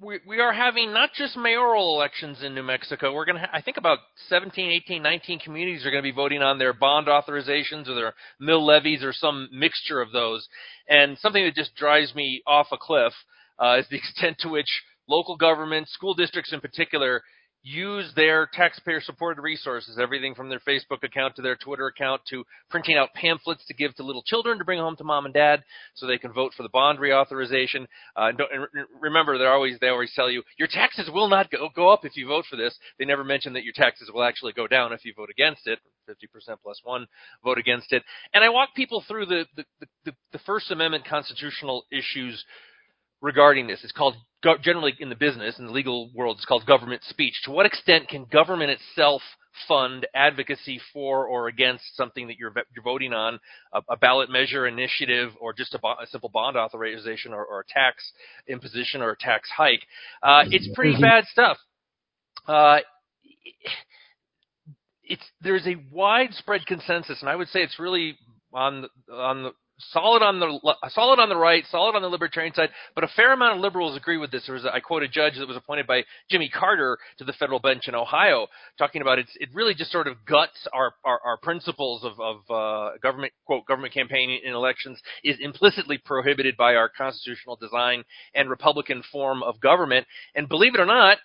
we, we are having not just mayoral elections in New Mexico. We're gonna ha- I think about seventeen, eighteen, nineteen communities are going to be voting on their bond authorizations or their mill levies or some mixture of those. And something that just drives me off a cliff uh, is the extent to which local governments, school districts in particular, use their taxpayer-supported resources, everything from their Facebook account to their Twitter account to printing out pamphlets to give to little children to bring home to mom and dad so they can vote for the bond reauthorization. Uh, and, don't, and remember, they're always, they always tell you, your taxes will not go, go up if you vote for this. They never mention that your taxes will actually go down if you vote against it. fifty percent plus one vote against it. And I walk people through the, the, the, the First Amendment constitutional issues regarding this. It's called, generally in the business, in the legal world, it's called government speech. To what extent can government itself fund advocacy for or against something that you're you're voting on, a, a ballot measure initiative, or just a, bo- a simple bond authorization or, or a tax imposition or a tax hike? Uh, it's pretty bad stuff. Uh, it's there's a widespread consensus, and I would say it's really on the, on the Solid on the solid on the right, solid on the libertarian side, but a fair amount of liberals agree with this. There was a, I quote a judge that was appointed by Jimmy Carter to the federal bench in Ohio, talking about it's, it really just sort of guts our our, our principles of, of uh, government quote government campaigning in elections is implicitly prohibited by our constitutional design and Republican form of government. And believe it or not,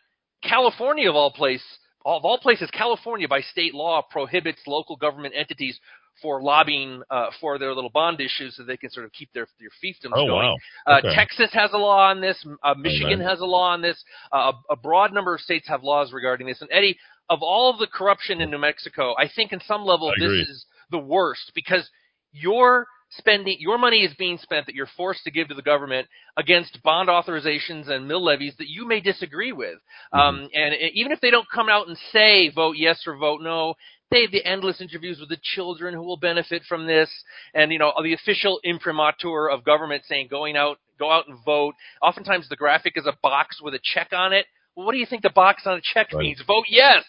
California of all place of all places, California by state law prohibits local government entities for lobbying uh, for their little bond issues so they can sort of keep their, their fiefdoms oh, going. Wow. Okay. Uh, Texas has a law on this. Uh, Michigan Amen. has a law on this. Uh, a broad number of states have laws regarding this. And, Eddie, of all of the corruption in New Mexico, I think in some level I this agree. is the worst because your spending, your money is being spent that you're forced to give to the government against bond authorizations and mill levies that you may disagree with. Mm-hmm. Um, and, and even if they don't come out and say vote yes or vote no, they have the endless interviews with the children who will benefit from this and, you know, the official imprimatur of government saying going out, go out and vote. Oftentimes the graphic is a box with a check on it. Well, what do you think the box on a check right. means? Vote yes.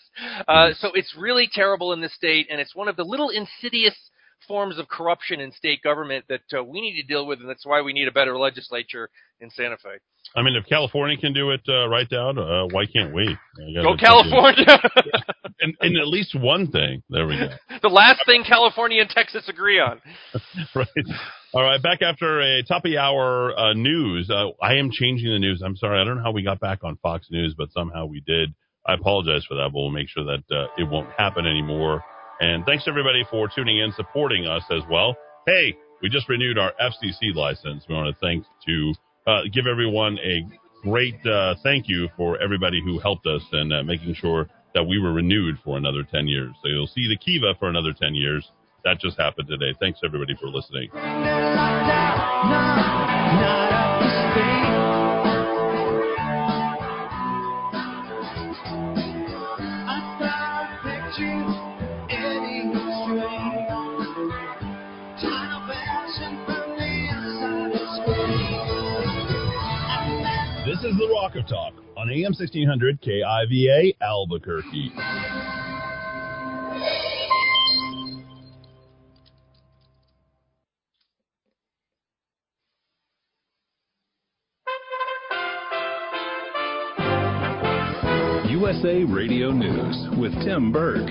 Uh, so it's really terrible in this state, and it's one of the little insidious forms of corruption in state government that uh, we need to deal with, and that's why we need a better legislature in Santa Fe. I mean, if California can do it uh, right down, uh, why can't we? Go California! and, and at least one thing. There we go. The last thing California and Texas agree on. Right. All right, back after a top of the hour uh, news. Uh, I am changing the news. I'm sorry. I don't know how we got back on Fox News, but somehow we did. I apologize for that, but we'll make sure that uh, it won't happen anymore. And thanks, everybody, for tuning in, supporting us as well. Hey, we just renewed our F C C license. We want to thank to uh, give everyone a great uh, thank you for everybody who helped us and uh, making sure that we were renewed for another ten years. So you'll see the KIVA for another ten years. that just happened today. Thanks, everybody, for listening. This is the Rock of Talk on A M sixteen hundred K I V A Albuquerque. U S A Radio News with Tim Berg.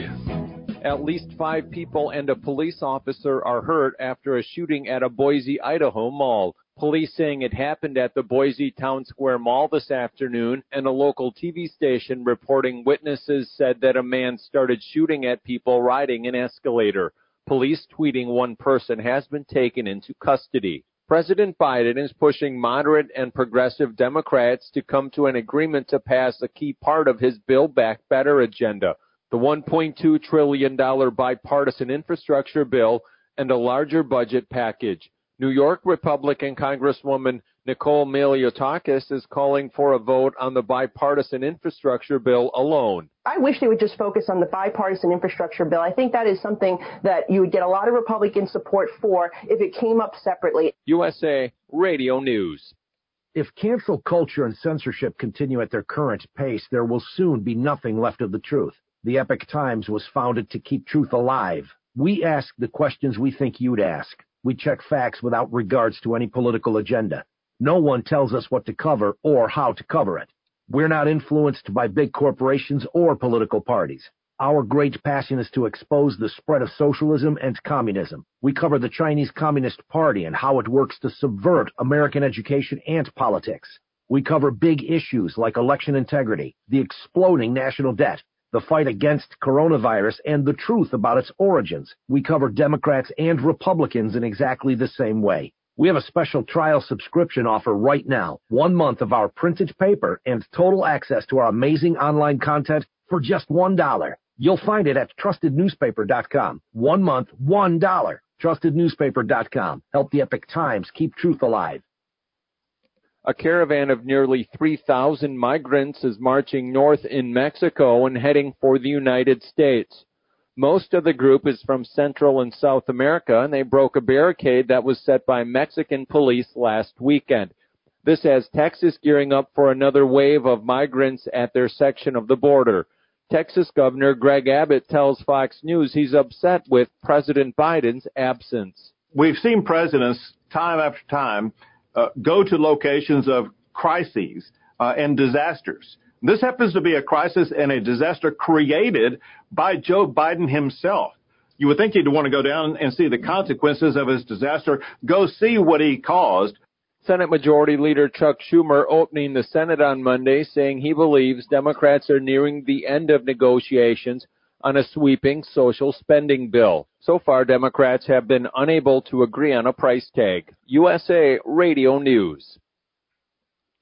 At least five people and a police officer are hurt after a shooting at a Boise, Idaho mall. Police saying it happened at the Boise Town Square Mall this afternoon, and a local T V station reporting witnesses said that a man started shooting at people riding an escalator. Police tweeting one person has been taken into custody. President Biden is pushing moderate and progressive Democrats to come to an agreement to pass a key part of his Build Back Better agenda. The one point two trillion dollars bipartisan infrastructure bill and a larger budget package. New York Republican Congresswoman Nicole Maliotakis is calling for a vote on the bipartisan infrastructure bill alone. I wish they would just focus on the bipartisan infrastructure bill. I think that is something that you would get a lot of Republican support for if it came up separately. U S A Radio News. If cancel culture and censorship continue at their current pace, there will soon be nothing left of the truth. The Epic Times was founded to keep truth alive. We ask the questions we think you'd ask. We check facts without regards to any political agenda. No one tells us what to cover or how to cover it. We're not influenced by big corporations or political parties. Our great passion is to expose the spread of socialism and communism. We cover the Chinese Communist Party and how it works to subvert American education and politics. We cover big issues like election integrity, the exploding national debt, the fight against coronavirus, and the truth about its origins. We cover Democrats and Republicans in exactly the same way. We have a special trial subscription offer right now. One month of our printed paper and total access to our amazing online content for just one dollar. You'll find it at trusted newspaper dot com. One month, one dollar. trusted newspaper dot com. Help the Epic Times keep truth alive. A caravan of nearly three thousand migrants is marching north in Mexico and heading for the United States. Most of the group is from Central and South America, and they broke a barricade that was set by Mexican police last weekend. This has Texas gearing up for another wave of migrants at their section of the border. Texas Governor Greg Abbott tells Fox News he's upset with President Biden's absence. We've seen presidents time after time Uh, go to locations of crises uh, and disasters. This happens to be a crisis and a disaster created by Joe Biden himself. You would think he'd want to go down and see the consequences of his disaster, go see what he caused. Senate Majority Leader Chuck Schumer opening the Senate on Monday, saying he believes Democrats are nearing the end of negotiations on a sweeping social spending bill. So far, Democrats have been unable to agree on a price tag. U S A Radio News.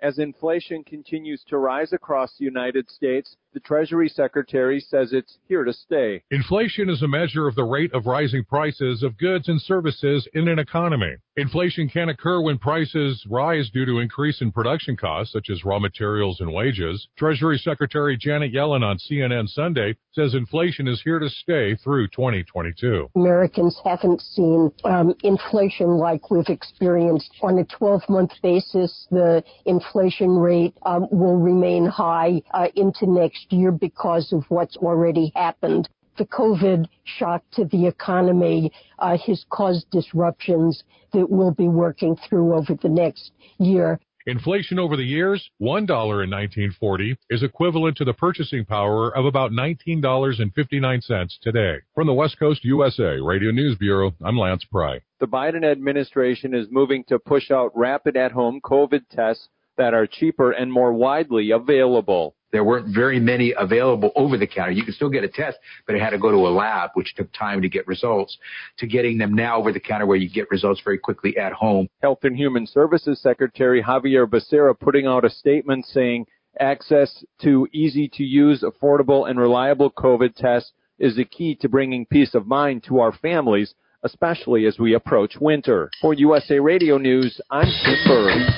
As inflation continues to rise across the United States, the Treasury Secretary says it's here to stay. Inflation is a measure of the rate of rising prices of goods and services in an economy. Inflation can occur when prices rise due to increase in production costs, such as raw materials and wages. Treasury Secretary Janet Yellen on C N N Sunday says inflation is here to stay through twenty twenty-two. Americans haven't seen um, inflation like we've experienced. On a twelve-month basis, the inflation rate um, will remain high uh, into next year because of what's already happened. The COVID shock to the economy uh, has caused disruptions that we'll be working through over the next year. Inflation over the years, one dollar in nineteen forty is equivalent to the purchasing power of about nineteen dollars and fifty-nine cents today. From the West Coast U S A Radio News Bureau, I'm Lance Pry. The Biden administration is moving to push out rapid at-home COVID tests that are cheaper and more widely available. There weren't very many available over the counter. You could still get a test, but it had to go to a lab, which took time to get results, to getting them now over the counter where you get results very quickly at home. Health and Human Services Secretary Javier Becerra putting out a statement saying access to easy-to-use, affordable, and reliable COVID tests is the key to bringing peace of mind to our families, especially as we approach winter. For U S A Radio News, I'm Tim Burr.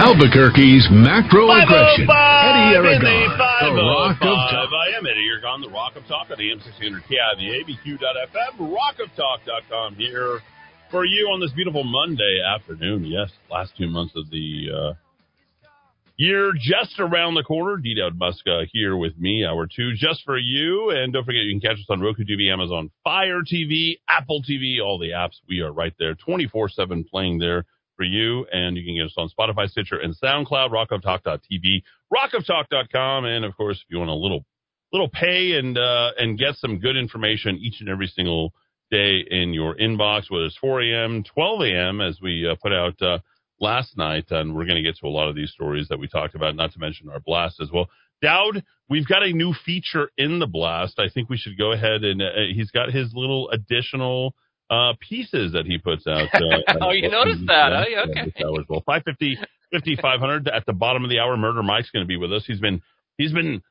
Albuquerque's macro aggression. Eddie Aragon, the Rock of Talk. I am Eddie Aragon, the Rock of Talk on the M six hundred K I V A, A B Q dot F M, rock of talk dot com here for you on this beautiful Monday afternoon. Yes, last two months of the uh, year just around the corner. Dowd Muska here with me, hour two, just for you. And don't forget, you can catch us on Roku T V, Amazon Fire T V, Apple T V, all the apps. We are right there, twenty-four seven playing there for you, and you can get us on Spotify, Stitcher, and SoundCloud, rock of talk dot T V, rock of talk dot com, and of course, if you want a little little pay and uh, and get some good information each and every single day in your inbox, whether it's four a.m., twelve a.m., as we uh, put out uh, last night, and we're going to get to a lot of these stories that we talked about, not to mention our blast as well. Dowd, we've got a new feature in the blast. I think we should go ahead and uh, he's got his little additional Uh, pieces that he puts out. Uh, oh, you noticed that? Oh, yeah, okay. Well, five fifty, fifty-five hundred at the bottom of the hour. Murder Mike's going to be with us. He's been he's been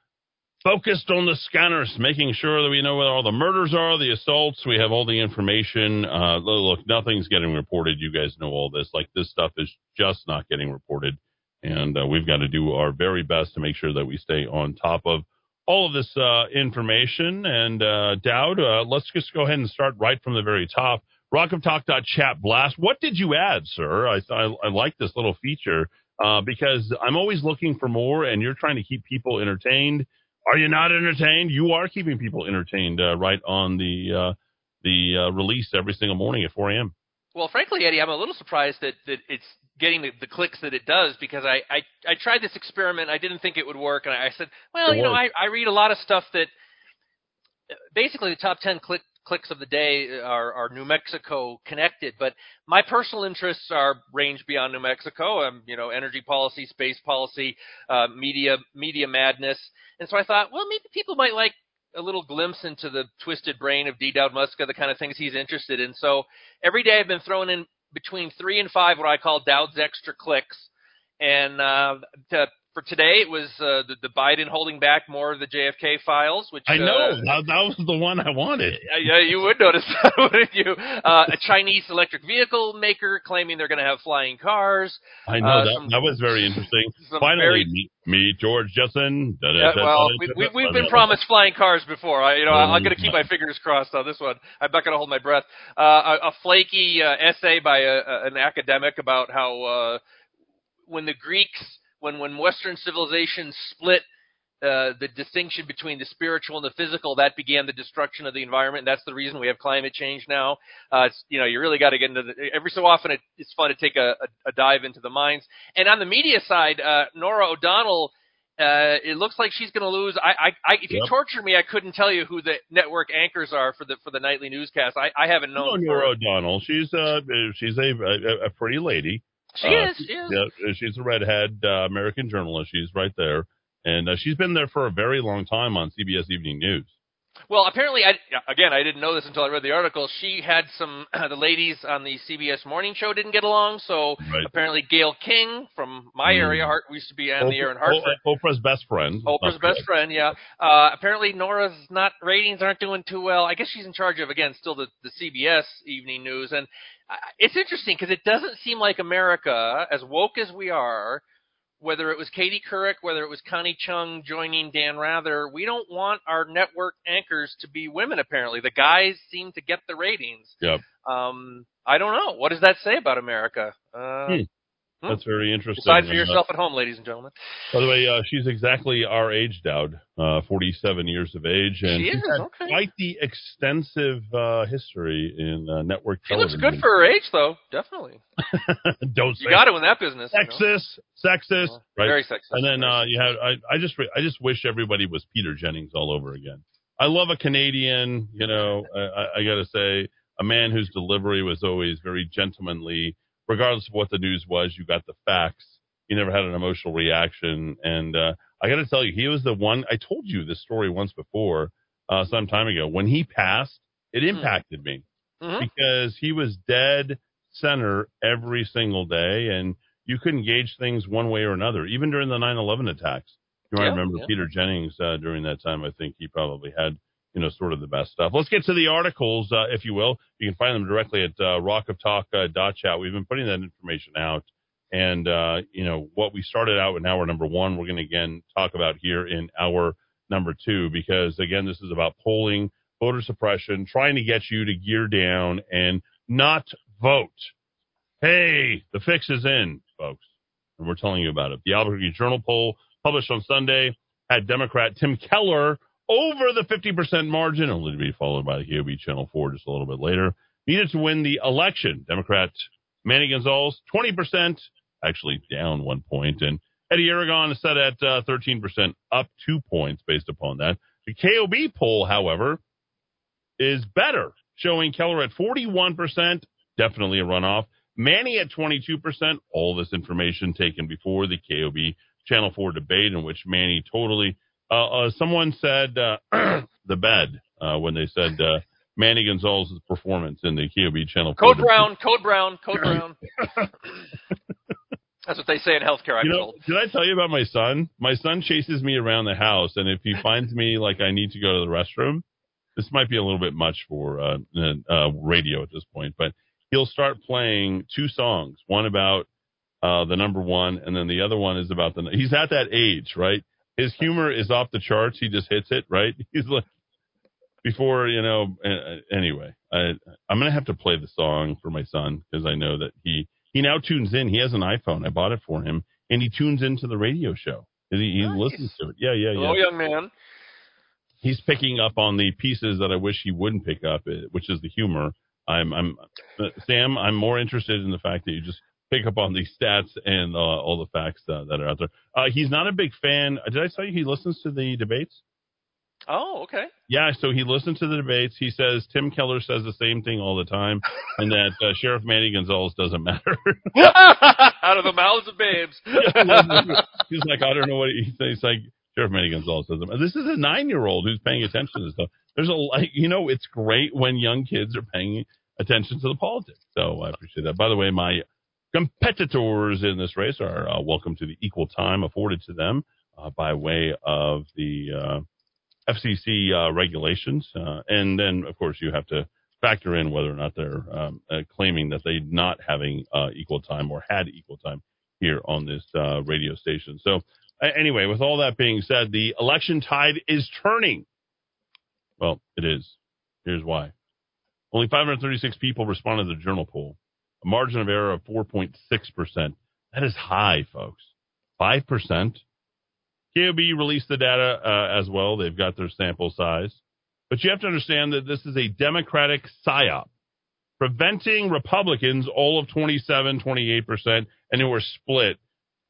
focused on the scanners, making sure that we know where all the murders are, the assaults. We have all the information. Uh, look, nothing's getting reported. You guys know all this. Like, this stuff is just not getting reported, and uh, we've got to do our very best to make sure that we stay on top of all of this uh, information. And uh, Dowd, uh, let's just go ahead and start right from the very top. rock of talk dot chat blast. What did you add, sir? I, I, I like this little feature uh, because I'm always looking for more, and you're trying to keep people entertained. Are you not entertained? You are keeping people entertained uh, right on the uh, the uh, release every single morning at four a.m. Well, frankly, Eddie, I'm a little surprised that, that it's getting the, the clicks that it does, because I, I, I tried this experiment. I didn't think it would work, and I said, well, it you worked. know, I, I read a lot of stuff that basically the top ten click, clicks of the day are, are New Mexico connected, but my personal interests are range beyond New Mexico. Um, you know, energy policy, space policy, uh, media media madness, and so I thought, well, maybe people might like a little glimpse into the twisted brain of D. Dowd Muska, the kind of things he's interested in. So every day I've been throwing in between three and five what I call Dowd's Extra Clicks. And uh, to, for today it was uh, the, the Biden holding back more of the J F K files. Which I know. Uh, that, that was the one I wanted. Yeah, you would notice that, wouldn't you? Uh, a Chinese electric vehicle maker claiming they're going to have flying cars. I know. Uh, that, some, that was very interesting. Finally, very, me, me, George Jetson. Da, da, da, well, da, da, we, we, we've been promised flying cars before. I, you know, um, I'm going to keep my fingers crossed on this one. I'm not going to hold my breath. Uh, a, a flaky uh, essay by a, a, an academic about how uh, when the Greeks – When when Western civilization split uh, the distinction between the spiritual and the physical, that began the destruction of the environment. And that's the reason we have climate change now. Uh, it's, you know, you really got to get into the – every so often it, it's fun to take a, a, a dive into the minds. And on the media side, uh, Nora O'Donnell, uh, it looks like she's going to lose. I, I, I if you yep. torture me, I couldn't tell you who the network anchors are for the for the nightly newscast. I, I haven't known you know Nora O'Donnell. She's uh she's a a, a pretty lady. She uh, is. She is. Yeah, she's a redhead uh, American journalist. She's right there. And uh, she's been there for a very long time on C B S Evening News. Well, apparently, I, again, I didn't know this until I read the article. She had some – the ladies on the C B S Morning Show didn't get along. So right. apparently Gail King from my mm. area, we used to be on Oprah, the air in Hartford. Oprah's best friend. Oprah's That's best correct. friend, yeah. Uh, apparently Nora's not – ratings aren't doing too well. I guess she's in charge of, again, still the, the C B S Evening News. And it's interesting because it doesn't seem like America, as woke as we are – whether it was Katie Couric, whether it was Connie Chung joining Dan Rather, we don't want our network anchors to be women, apparently. The guys seem to get the ratings. Yep. Um, I don't know. What does that say about America? Uh, hmm. Hmm? That's very interesting. Decide for and, yourself uh, at home, ladies and gentlemen. By the way, uh, she's exactly our age, Dowd, uh, forty-seven years of age. And she is, she's okay. Quite the extensive uh, history in uh, network she television. She looks good for her age, though, definitely. Don't say You got that. It in that business. Sexist, you know? Sexist. Uh, right? Very sexist. And then uh, you had, I, I just re- I just wish everybody was Peter Jennings all over again. I love a Canadian, you know, I, I got to say, a man whose delivery was always very gentlemanly. Regardless of what the news was, you got the facts. He never had an emotional reaction. And uh, I got to tell you, he was the one. I told you this story once before, uh, some time ago. When he passed, it impacted me mm-hmm. because he was dead center every single day. And you couldn't gauge things one way or another, even during the nine eleven attacks. You might yeah, remember yeah. Peter Jennings uh, during that time. I think he probably had, you know, sort of the best stuff. Let's get to the articles, uh, if you will. You can find them directly at uh, rock of talk dot chat. We've been putting that information out. And, uh, you know, what we started out in hour number one, we're going to, again, talk about here in hour number two. Because, again, this is about polling, voter suppression, trying to get you to gear down and not vote. Hey, the fix is in, folks. And we're telling you about it. The Albuquerque Journal poll, published on Sunday, had Democrat Tim Keller over the fifty percent margin, only to be followed by the K O B Channel four just a little bit later. Needed to win the election. Democrat Manny Gonzales, twenty percent, actually down one point, and Eddie Aragon is set at uh, thirteen percent, up two points based upon that. The K O B poll, however, is better, showing Keller at forty-one percent, definitely a runoff. Manny at twenty-two percent, all this information taken before the K O B Channel four debate in which Manny totally, uh, uh, someone said uh, the bed uh, when they said uh, Manny Gonzales' performance in the K O B Channel four. Code Brown, Code Brown, Code Brown. That's what they say in healthcare, I'm told. Did I tell you about my son? My son chases me around the house, and if he finds me like I need to go to the restroom, this might be a little bit much for uh, uh, radio at this point, but he'll start playing two songs, one about Uh, the number one, and then the other one is about the. He's at that age, right? His humor is off the charts. He just hits it, right? He's like, before, you know. Uh, anyway, I, I'm gonna have to play the song for my son because I know that he he now tunes in. He has an iPhone. I bought it for him, and he tunes into the radio show. He, he nice. listens to it. Yeah, yeah, yeah. Hello, young man. He's picking up on the pieces that I wish he wouldn't pick up, which is the humor. I'm, I'm, uh, Sam. I'm more interested in the fact that you just pick up on these stats and uh, all the facts uh, that are out there. Uh, he's not a big fan. Did I tell you he listens to the debates? Oh, okay. Yeah, so he listens to the debates. He says Tim Keller says the same thing all the time, and that uh, Sheriff Manny Gonzales doesn't matter. Out of the mouths of babes. He's like, I don't know what he says. He's like, Sheriff Manny Gonzales doesn't matter. This is a nine-year-old who's paying attention to stuff. There's a, like, you know, it's great when young kids are paying attention to the politics. So I appreciate that. By the way, my competitors in this race are uh, welcome to the equal time afforded to them uh, by way of the uh, F C C uh, regulations. Uh, and then, of course, you have to factor in whether or not they're um, uh, claiming that they're not having uh, equal time or had equal time here on this uh, radio station. So uh, anyway, with all that being said, the election tide is turning. Well, it is. Here's why. Only five hundred thirty-six people responded to the journal poll. A margin of error of four point six percent. That is high, folks. five percent. K O B released the data uh, as well. They've got their sample size. But you have to understand that this is a Democratic psyop, preventing Republicans all of twenty-seven, twenty-eight percent, and who are split.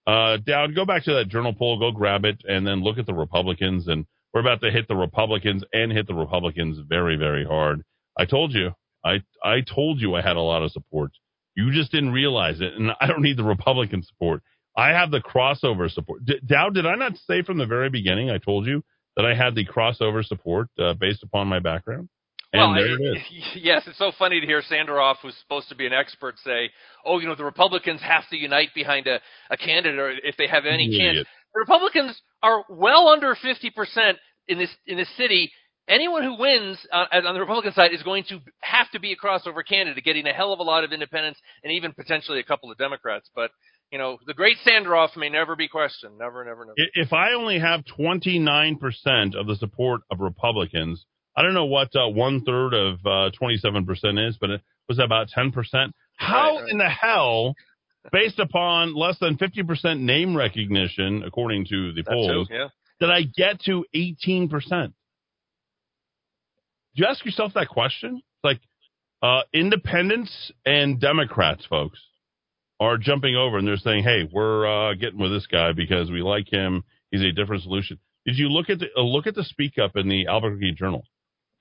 Uh, Dowd, go back to that journal poll, go grab it, and then look at the Republicans. And we're about to hit the Republicans and hit the Republicans very, very hard. I told you. I, I told you I had a lot of support. You just didn't realize it, and I don't need the Republican support. I have the crossover support. D- Dowd, did I not say from the very beginning, I told you, that I had the crossover support uh, based upon my background? And well, there it, it is. Yes, it's so funny to hear Sanderoff, who's supposed to be an expert, say, oh, you know, the Republicans have to unite behind a, a candidate if they have any Idiot. chance. The Republicans are well under fifty percent in this in this city. Anyone who wins uh, on the Republican side is going to have to be a crossover candidate, getting a hell of a lot of independents and even potentially a couple of Democrats. But, you know, the great Sanderoff may never be questioned. Never, never, never. If I only have twenty-nine percent of the support of Republicans, I don't know what uh, one-third of uh, twenty-seven percent is, but it was about ten percent. How right, right. in the hell based upon less than fifty percent name recognition, according to the that polls, too, yeah. Did I get to eighteen percent? Do you ask yourself that question? Like, uh, independents and Democrats, folks, are jumping over and they're saying, hey, we're uh, getting with this guy because we like him. He's a different solution. Did you look at the, uh, look at the Speak Up in the Albuquerque Journal?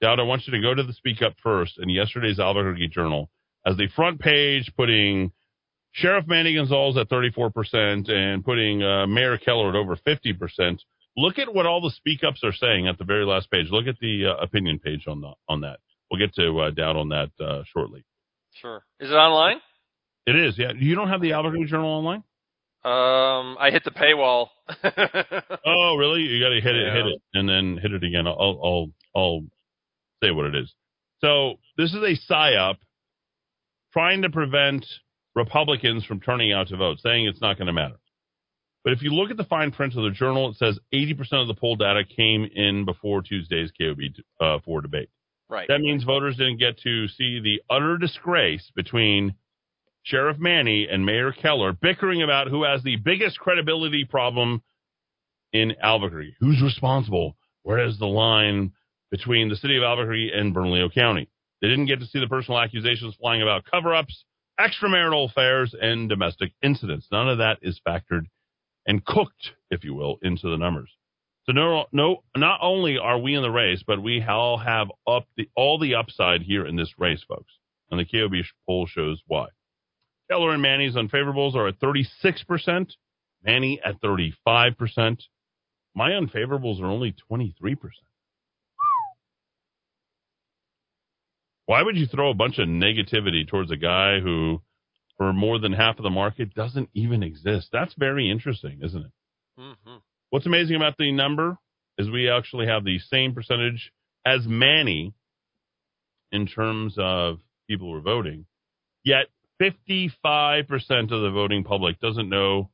Dowd, I want you to go to the Speak Up first in yesterday's Albuquerque Journal as the front page, putting Sheriff Manny Gonzales at thirty-four percent and putting uh, Mayor Keller at over fifty percent. Look at what all the Speak Ups are saying at the very last page. Look at the uh, opinion page on the, on that. We'll get to uh, Dowd on that uh, shortly. Sure. Is it online? It is, yeah. You don't have the Albuquerque Journal online? Um, I hit the paywall. Oh, really? You got to hit it, yeah. hit it, and then hit it again. I'll, I'll, I'll say what it is. So this is a psyop trying to prevent Republicans from turning out to vote, saying it's not going to matter. But if you look at the fine print of the journal, it says eighty percent of the poll data came in before Tuesday's K O B four uh, debate. Right. That means voters didn't get to see the utter disgrace between Sheriff Manny and Mayor Keller bickering about who has the biggest credibility problem in Albuquerque. Who's responsible? Where is the line between the city of Albuquerque and Bernalillo County? They didn't get to see the personal accusations flying about cover-ups, extramarital affairs, and domestic incidents. None of that is factored and cooked, if you will, into the numbers. So no, no, not only are we in the race, but we all have up the, all the upside here in this race, folks. And the K O B poll shows why. Keller and Manny's unfavorables are at thirty-six percent, Manny at thirty-five percent. My unfavorables are only twenty-three percent. Why would you throw a bunch of negativity towards a guy who, for more than half of the market, doesn't even exist? That's very interesting, isn't it? Mm-hmm. What's amazing about the number is we actually have the same percentage as Manny in terms of people who are voting, yet fifty-five percent of the voting public doesn't know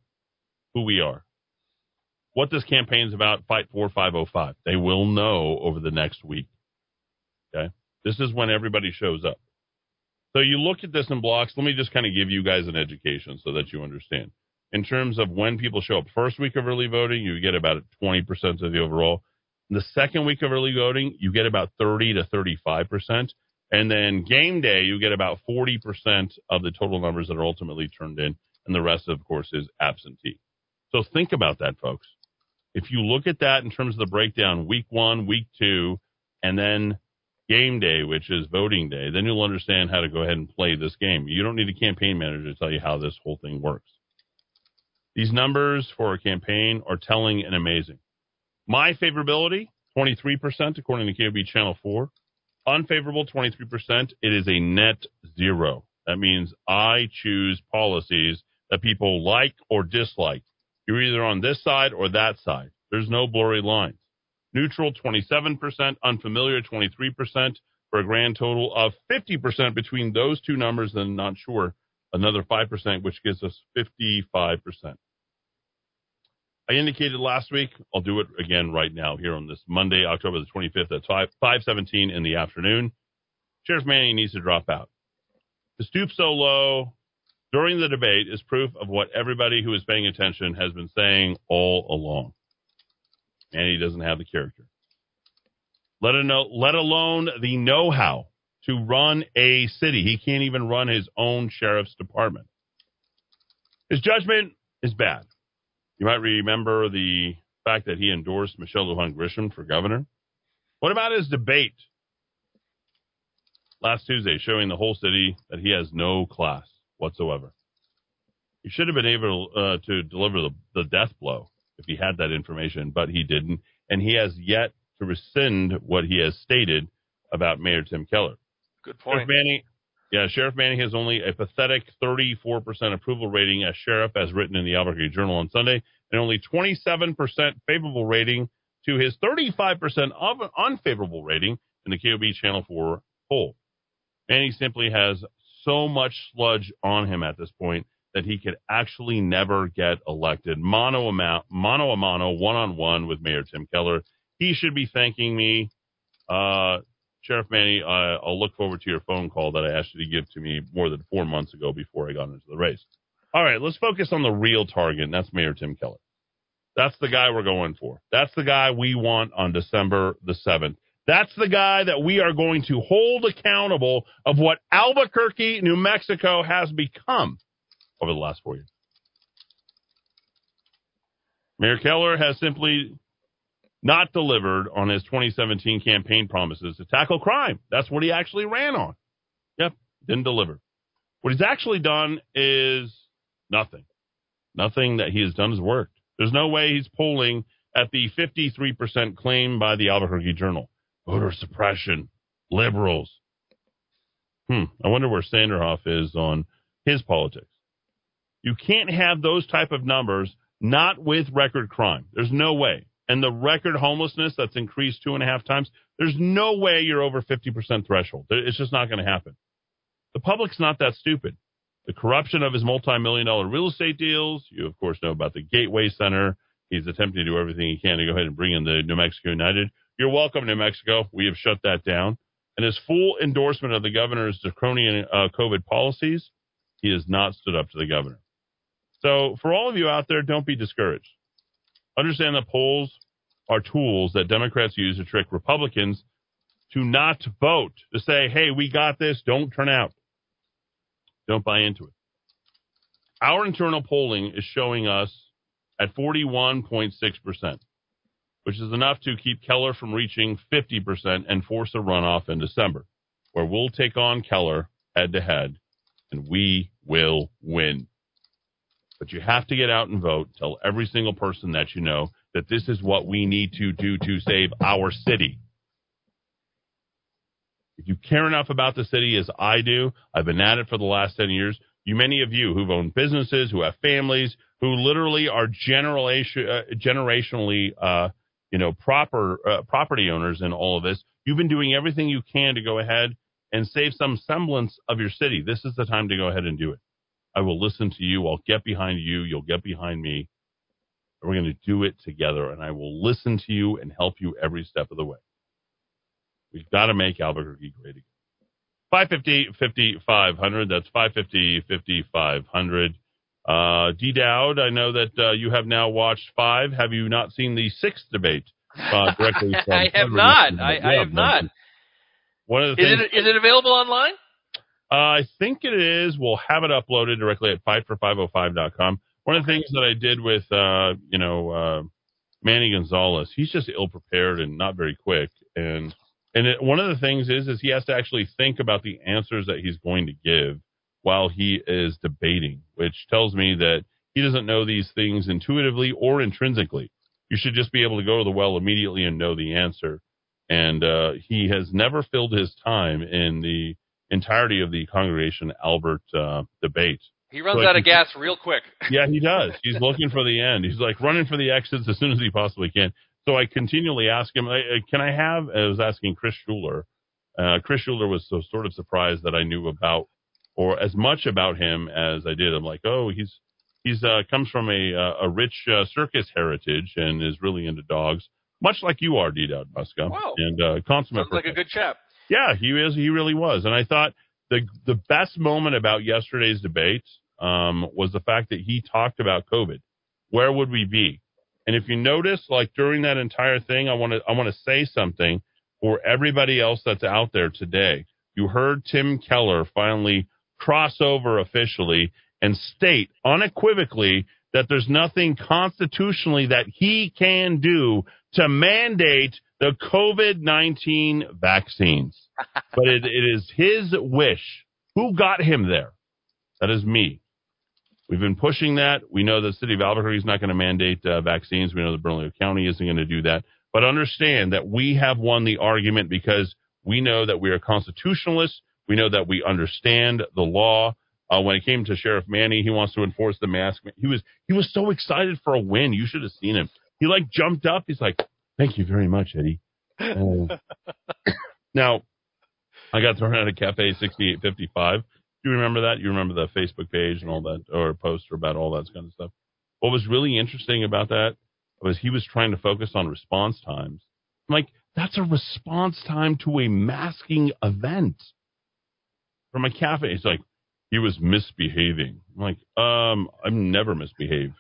who we are, what this campaign's about, fight for five oh five. They will know over the next week. Okay. This is when everybody shows up. So you look at this in blocks. Let me just kind of give you guys an education so that you understand. In terms of when people show up, first week of early voting, you get about twenty percent of the overall. In the second week of early voting, you get about thirty to thirty-five percent. And then game day, you get about forty percent of the total numbers that are ultimately turned in. And the rest, of course, is absentee. So think about that, folks. If you look at that in terms of the breakdown, week one, week two, and then game day, which is voting day, then you'll understand how to go ahead and play this game. You don't need a campaign manager to tell you how this whole thing works. These numbers for a campaign are telling and amazing. My favorability, twenty-three percent, according to K O B Channel four. Unfavorable, twenty-three percent. It is a net zero. That means I choose policies that people like or dislike. You're either on this side or that side. There's no blurry lines. Neutral, twenty-seven percent. Unfamiliar, twenty-three percent, for a grand total of fifty percent between those two numbers, and not sure, another five percent, which gives us fifty-five percent. I indicated last week, I'll do it again right now here on this Monday, October the twenty-fifth at five seventeen in the afternoon. Sheriff Manny needs to drop out. The stoop so low during the debate is proof of what everybody who is paying attention has been saying all along. Manny doesn't have the character, let alone the know-how to run a city. He can't even run his own sheriff's department. His judgment is bad. You might remember the fact that he endorsed Michelle Lujan Grisham for governor. What about his debate last Tuesday, showing the whole city that he has no class whatsoever? He should have been able uh, to deliver the, the death blow if he had that information, but he didn't. And he has yet to rescind what he has stated about Mayor Tim Keller. Good point. Sheriff Manny, yeah, Sheriff Manny has only a pathetic thirty-four percent approval rating as sheriff, as written in the Albuquerque Journal on Sunday, and only twenty-seven percent favorable rating to his thirty-five percent unfavorable rating in the K O B Channel four poll. Manny simply has so much sludge on him at this point that he could actually never get elected. Mano a mano, one-on-one with Mayor Tim Keller. He should be thanking me. Uh, Sheriff Manny, uh, I'll look forward to your phone call that I asked you to give to me more than four months ago before I got into the race. All right, let's focus on the real target, and that's Mayor Tim Keller. That's the guy we're going for. That's the guy we want on December the seventh. That's the guy that we are going to hold accountable of what Albuquerque, New Mexico has become over the last four years. Mayor Keller has simply not delivered on his twenty seventeen campaign promises to tackle crime. That's what he actually ran on. Yep, didn't deliver. What he's actually done is nothing. Nothing that he has done has worked. There's no way he's polling at the fifty-three percent claim by the Albuquerque Journal. Voter suppression, liberals. Hmm, I wonder where Sanderoff is on his politics. You can't have those type of numbers, not with record crime. There's no way. And the record homelessness that's increased two and a half times, there's no way you're over fifty percent threshold. It's just not going to happen. The public's not that stupid. The corruption of his multi-million dollar real estate deals, you of course know about the Gateway Center. He's attempting to do everything he can to go ahead and bring in the New Mexico United. You're welcome, New Mexico. We have shut that down. And his full endorsement of the governor's draconian uh, COVID policies, he has not stood up to the governor. So for all of you out there, don't be discouraged. Understand that polls are tools that Democrats use to trick Republicans to not vote, to say, hey, we got this, don't turn out. Don't buy into it. Our internal polling is showing us at forty-one point six percent, which is enough to keep Keller from reaching fifty percent and force a runoff in December, where we'll take on Keller head-to-head, and we will win. But you have to get out and vote. Tell every single person that you know that this is what we need to do to save our city. If you care enough about the city as I do, I've been at it for the last ten years. You, many of you who've owned businesses, who have families, who literally are generation, uh, generationally, uh, you know, proper uh, property owners in all of this, you've been doing everything you can to go ahead and save some semblance of your city. This is the time to go ahead and do it. I will listen to you. I'll get behind you. You'll get behind me. We're going to do it together, and I will listen to you and help you every step of the way. We've got to make Albuquerque great again. five fifty, fifty-five hundred. That's five fifty, fifty-five hundred. Uh, D. Dowd, I know that uh, you have now watched five. Have you not seen the sixth debate? Uh, directly from I have not. I, I have not. One of the things, is it, is it available online? Uh, I think it is. We'll have it uploaded directly at fight for five oh five dot com. One of the things that I did with, uh, you know, uh, Manny Gonzales, he's just ill-prepared and not very quick. And and it, one of the things is, is he has to actually think about the answers that he's going to give while he is debating, which tells me that he doesn't know these things intuitively or intrinsically. You should just be able to go to the well immediately and know the answer. And uh, he has never filled his time in the entirety of the Congregation Albert uh, debate. He runs so out of gas real quick. Yeah, he does. He's looking for the end. He's like running for the exits as soon as he possibly can. So I continually ask him, can I have, I was asking Chris Schuler. Uh, Chris Schuler was so sort of surprised that I knew about, or as much about him as I did. I'm like, oh, he's, he's uh, comes from a, uh, a rich uh, circus heritage and is really into dogs, much like you are, D-Dowd Muska. Wow. And uh, consummate. Sounds like a good chap. Yeah, he is. He really was. And I thought the the best moment about yesterday's debate um, was the fact that he talked about COVID. Where would we be? And if you notice, like during that entire thing, I want to I want to say something for everybody else that's out there today. You heard Tim Keller finally cross over officially and state unequivocally that there's nothing constitutionally that he can do to mandate the COVID nineteen vaccines. But it, it is his wish. Who got him there? That is me. We've been pushing that. We know the city of Albuquerque is not going to mandate uh, vaccines. We know that Bernalillo County isn't going to do that. But understand that we have won the argument because we know that we are constitutionalists. We know that we understand the law. Uh, when it came to Sheriff Manny, he wants to enforce the mask. He was he was so excited for a win. You should have seen him. He, like, jumped up. He's like, thank you very much, Eddie. Uh, now, I got thrown out of Cafe sixty-eight fifty-five. Do you remember that? You remember the Facebook page and all that, or poster about all that kind of stuff. What was really interesting about that was he was trying to focus on response times. I'm like, that's a response time to a masking event from a cafe. He's like, he was misbehaving. I'm like, um, I've never misbehaved.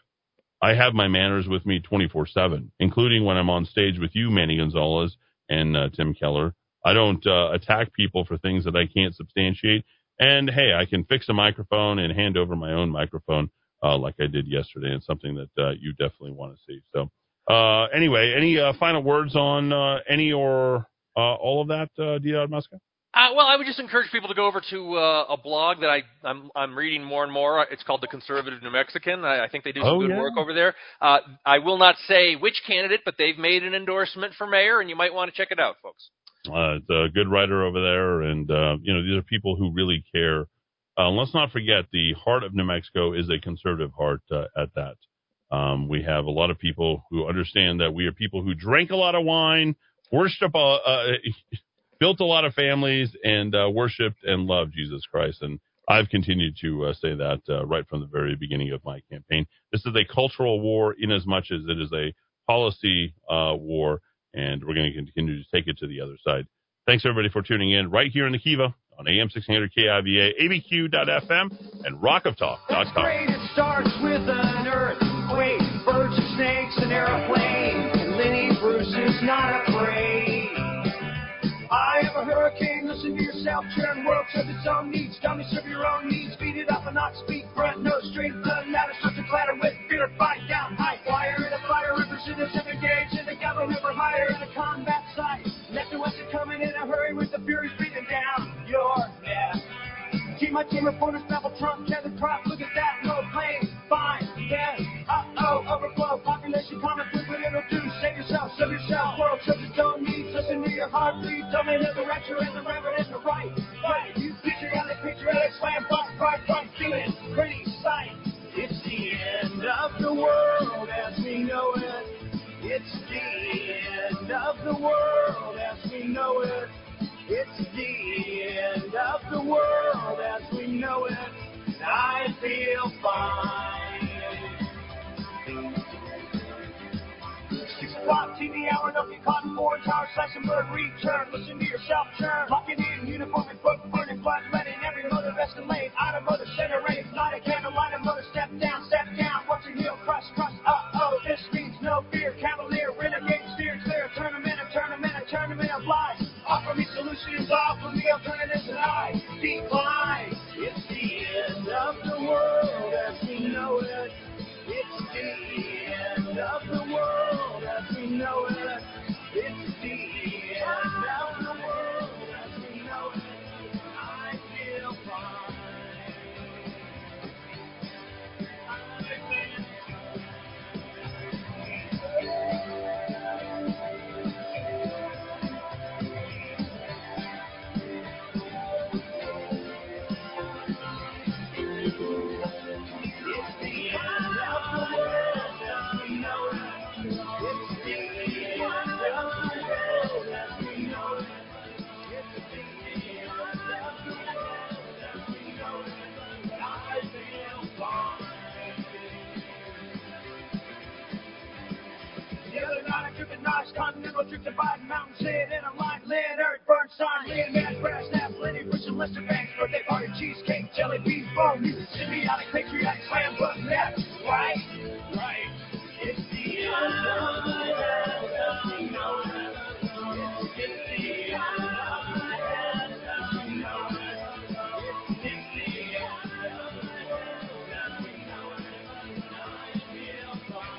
I have my manners with me twenty-four seven, including when I'm on stage with you, Manny Gonzales and uh, Tim Keller. I don't uh, attack people for things that I can't substantiate. And, hey, I can fix a microphone and hand over my own microphone uh, like I did yesterday. It's something that uh, you definitely want to see. So, uh, anyway, any uh, final words on uh, any or uh, all of that, uh, Dowd Muska? Uh, well, I would just encourage people to go over to uh, a blog that I, I'm, I'm reading more and more. It's called The Conservative New Mexican. I, I think they do some oh, good yeah. work over there. Uh, I will not say which candidate, but they've made an endorsement for mayor, and you might want to check it out, folks. Uh, it's a good writer over there, and uh, you know, these are people who really care. Uh, let's not forget the heart of New Mexico is a conservative heart uh, at that. Um, we have a lot of people who understand that we are people who drink a lot of wine, worship, uh, uh, built a lot of families, and uh, worshiped and loved Jesus Christ. And I've continued to uh, say that uh, right from the very beginning of my campaign. This is a cultural war in as much as it is a policy uh, war. And we're going to continue to take it to the other side. Thanks, everybody, for tuning in right here in the KIVA on A M sixteen hundred K I V A, A B Q dot F M, and rock of talk dot com. Great. It starts with an earthquake, birds and snakes, an airplane, and Lenny Bruce is not afraid. I have a hurricane. Listen to yourself. Turn world serve its own needs. Dummy serve your own needs. Beat it up and not speak. Front no straight blood. Not a such a clatter with fear. Fight down high. Wire in a fire. Representatives have engaged in the government. We're higher in a combat site. Left and west are coming in a hurry with the furies beating down your neck. Team my team reporters. Babble Trump. Kevin Crop. Look at that. No pain. Fine. Yes. Uh-oh. Overflow. Population common. Do what it'll do. Save yourself. Serve yourself. World serve its own needs. Listen to your heartbeat. Don't in the rapture and the reverend and the right. Fight. You patriotic, patriotic, slam, fight, fight, fight. Feel it. Pretty sight. It's the end of the world as we know it. It's the end of the world as we know it. It's the end of the world as we know it. And I feel fine. Six o'clock T V hour, don't get caught in four towers, slash and bird return. Listen to yourself churn. Locking in, uniform and book, burning blood, letting every mother rest and lane. Out of mother, center rain, light a candle, light a mother, step down, step down. Watch a heel, crush, crush, uh-oh. This means no fear, cavalier, renegade, steer clear. Tournament, a tournament, a tournament of lies. Offer me solutions, offer me alternatives, and I decline. It's the end of the world as we know it. It's the end of the world. We know it. It's the end of the world as we know it. I feel fine. It's the end of the world as we know it. Continental drift dividing mountains in and a line lid, earth burn sign, land that grass, that plenty for some listener banks, birthday party, cheesecake, jelly beef, bone, music, symbiotic, patriotic, slam, book, nap, right? Right. It's the end of the world as we know it. It's the end of the world as we know it. It's the end of the world as we know it. I feel fine.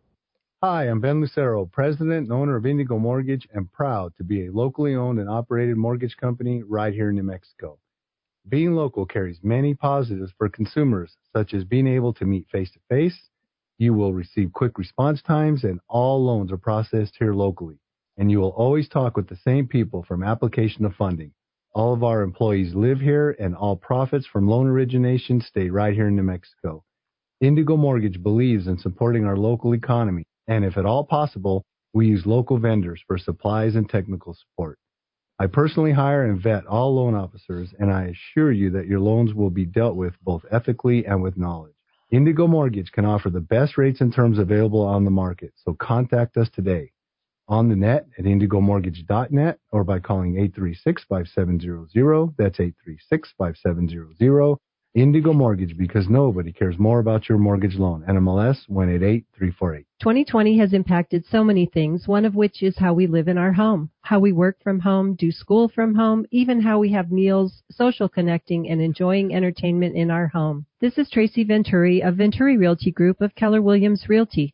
Hi, I'm Ben Lucero, president and owner of Indigo Mortgage, and proud to be a locally owned and operated mortgage company right here in New Mexico. Being local carries many positives for consumers, such as being able to meet face-to-face. You will receive quick response times, and all loans are processed here locally. And you will always talk with the same people from application to funding. All of our employees live here, and all profits from loan origination stay right here in New Mexico. Indigo Mortgage believes in supporting our local economy, and if at all possible, we use local vendors for supplies and technical support. I personally hire and vet all loan officers, and I assure you that your loans will be dealt with both ethically and with knowledge. Indigo Mortgage can offer the best rates and terms available on the market, so contact us today. On the net at indigo mortgage dot net or by calling eight three six, five seven zero zero. That's eight three six, five seven zero zero. Indigo Mortgage, because nobody cares more about your mortgage loan. N M L S one eight eight, three four eight. twenty twenty has impacted so many things, one of which is how we live in our home, how we work from home, do school from home, even how we have meals, social connecting, and enjoying entertainment in our home. This is Tracy Venturi of Venturi Realty Group of Keller Williams Realty.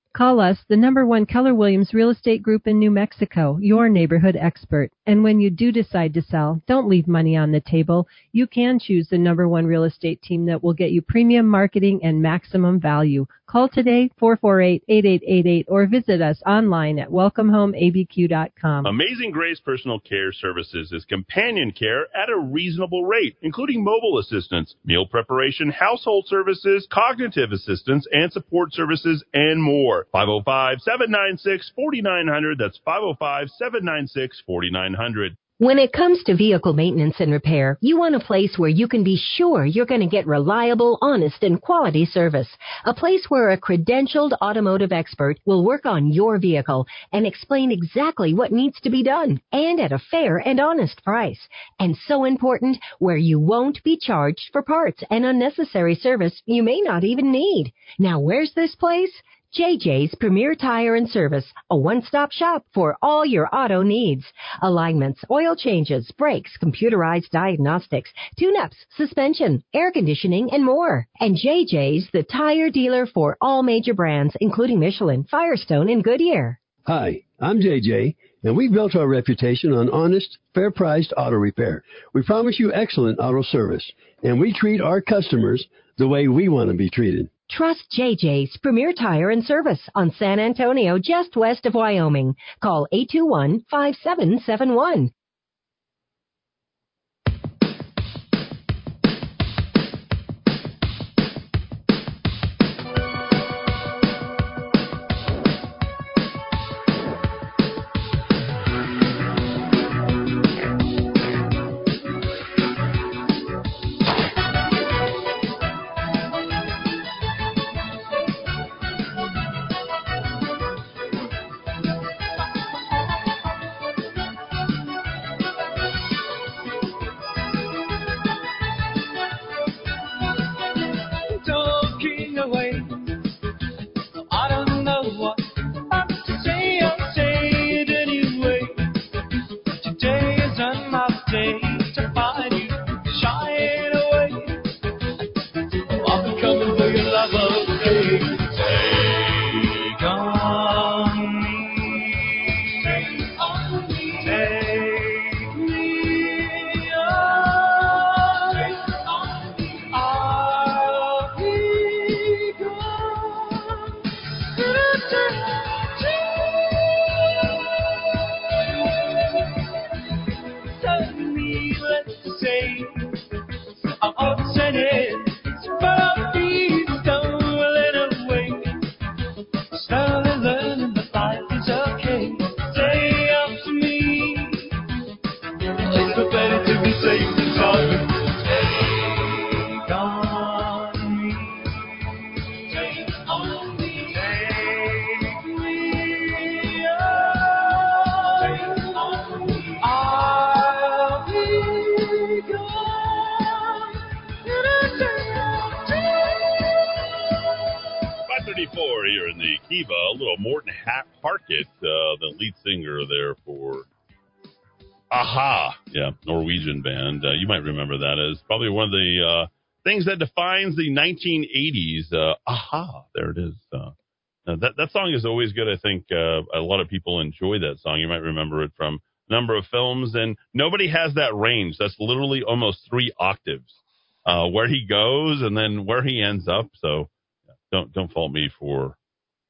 Call us, the number one Keller Williams Real Estate Group in New Mexico, your neighborhood expert. And when you do decide to sell, don't leave money on the table. You can choose the number one real estate team that will get you premium marketing and maximum value. Call today, four four eight, eight eight eight eight, or visit us online at welcome home a b q dot com. Amazing Grace Personal Care Services is companion care at a reasonable rate, including mobile assistance, meal preparation, household services, cognitive assistance, and support services, and more. five oh five, seven nine six, four nine zero zero. That's five oh five, seven nine six, four nine zero zero. When it comes to vehicle maintenance and repair, you want a place where you can be sure you're going to get reliable, honest, and quality service. A place where a credentialed automotive expert will work on your vehicle and explain exactly what needs to be done, and at a fair and honest price. And so important, where you won't be charged for parts and unnecessary service you may not even need. Now, where's this place? J J's Premier Tire and Service, a one-stop shop for all your auto needs. Alignments, oil changes, brakes, computerized diagnostics, tune-ups, suspension, air conditioning, and more. And J J's the tire dealer for all major brands, including Michelin, Firestone, and Goodyear. Hi, I'm J J, and we've built our reputation on honest, fair-priced auto repair. We promise you excellent auto service, and we treat our customers the way we want to be treated. Trust J J's Premier Tire and Service on San Antonio, just west of Wyoming. Call eight two one, five seven seven one. seventy-four here in the KIVA. A little Morton Harket, uh, the lead singer there for Aha. Yeah, Norwegian band. Uh, you might remember that as probably one of the uh, things that defines the nineteen eighties. Uh, Aha. There it is. Uh, that, that song is always good. I think uh, a lot of people enjoy that song. You might remember it from a number of films. And nobody has that range. That's literally almost three octaves. Uh, where he goes and then where he ends up. So don't don't fault me for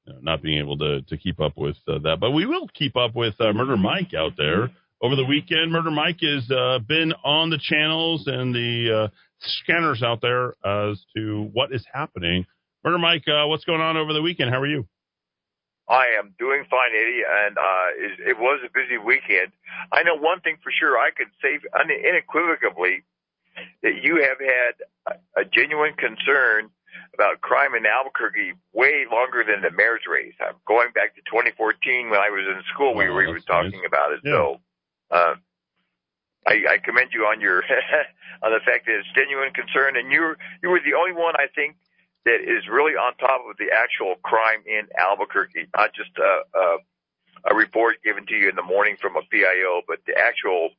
you know, not being able to, to keep up with uh, that. But we will keep up with uh, Murder Mike out there over the weekend. Murder Mike has uh, been on the channels and the uh, scanners out there as to what is happening. Murder Mike, uh, what's going on over the weekend? How are you? I am doing fine, Eddie, and uh, it, it was a busy weekend. I know one thing for sure. I could say unequivocally that you have had a genuine concern about crime in Albuquerque way longer than the mayor's race. I'm going back to twenty fourteen when I was in school. We oh, were even talking nice. about it. Yeah. So uh, I, I commend you on your on the fact that it's genuine concern, and you you were the only one I think that is really on top of the actual crime in Albuquerque, not just a, a, a report given to you in the morning from a P I O, but the actual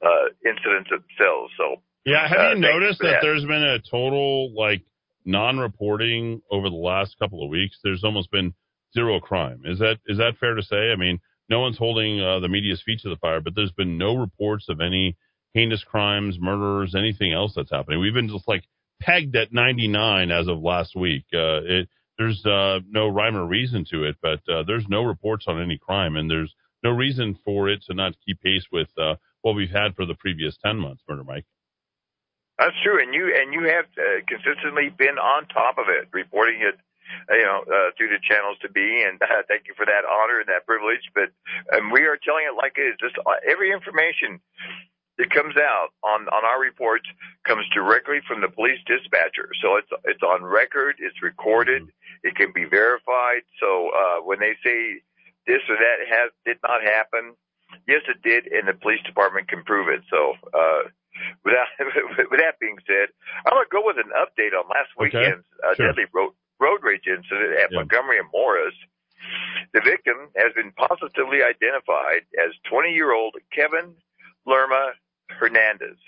uh, incidents themselves. So. Yeah, have uh, you noticed that, that there's been a total, like, non-reporting over the last couple of weeks? There's almost been zero crime. Is that is that fair to say? I mean, no one's holding uh, the media's feet to the fire, but there's been no reports of any heinous crimes, murders, anything else that's happening. We've been just, like, pegged at ninety-nine as of last week. Uh, it, there's uh, no rhyme or reason to it, but uh, there's no reports on any crime, and there's no reason for it to not keep pace with uh, what we've had for the previous ten months, Murder Mike. That's true, and you and you have uh, consistently been on top of it, reporting it, you know, uh, through the channels to be. And uh, thank you for that honor and that privilege. But um, we are telling it like it is. Just uh, every information that comes out on, on our reports comes directly from the police dispatcher. So it's it's on record, it's recorded, it can be verified. So uh, when they say this or that has did not happen, yes, it did, and the police department can prove it. So. Uh, With that, with that being said, I'm going to go with an update on last weekend's okay. uh, sure. deadly road, road rage incident at yeah. Montgomery and Morris. The victim has been positively identified as twenty-year-old Kevin Lerma Hernandez.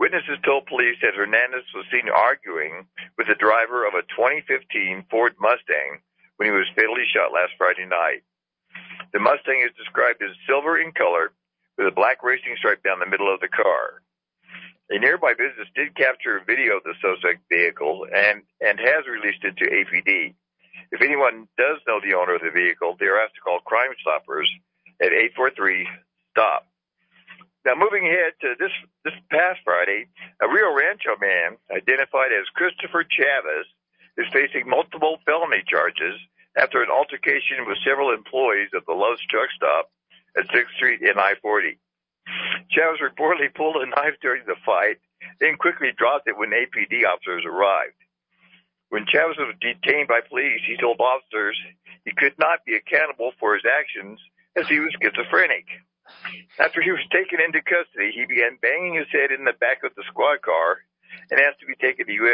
Witnesses told police that Hernandez was seen arguing with the driver of a twenty fifteen Ford Mustang when he was fatally shot last Friday night. The Mustang is described as silver in color, with a black racing stripe down the middle of the car. A nearby business did capture a video of the suspect vehicle and, and has released it to A P D. If anyone does know the owner of the vehicle, they are asked to call Crime Stoppers at eight four three STOP. Now, moving ahead to this, this past Friday, a Rio Rancho man identified as Christopher Chavez is facing multiple felony charges after an altercation with several employees of the Love's Truck Stop at sixth street and I forty. Chavez reportedly pulled a knife during the fight, then quickly dropped it when A P D officers arrived. When Chavez was detained by police, he told officers he could not be accountable for his actions as he was schizophrenic. After he was taken into custody, he began banging his head in the back of the squad car and asked to be taken to U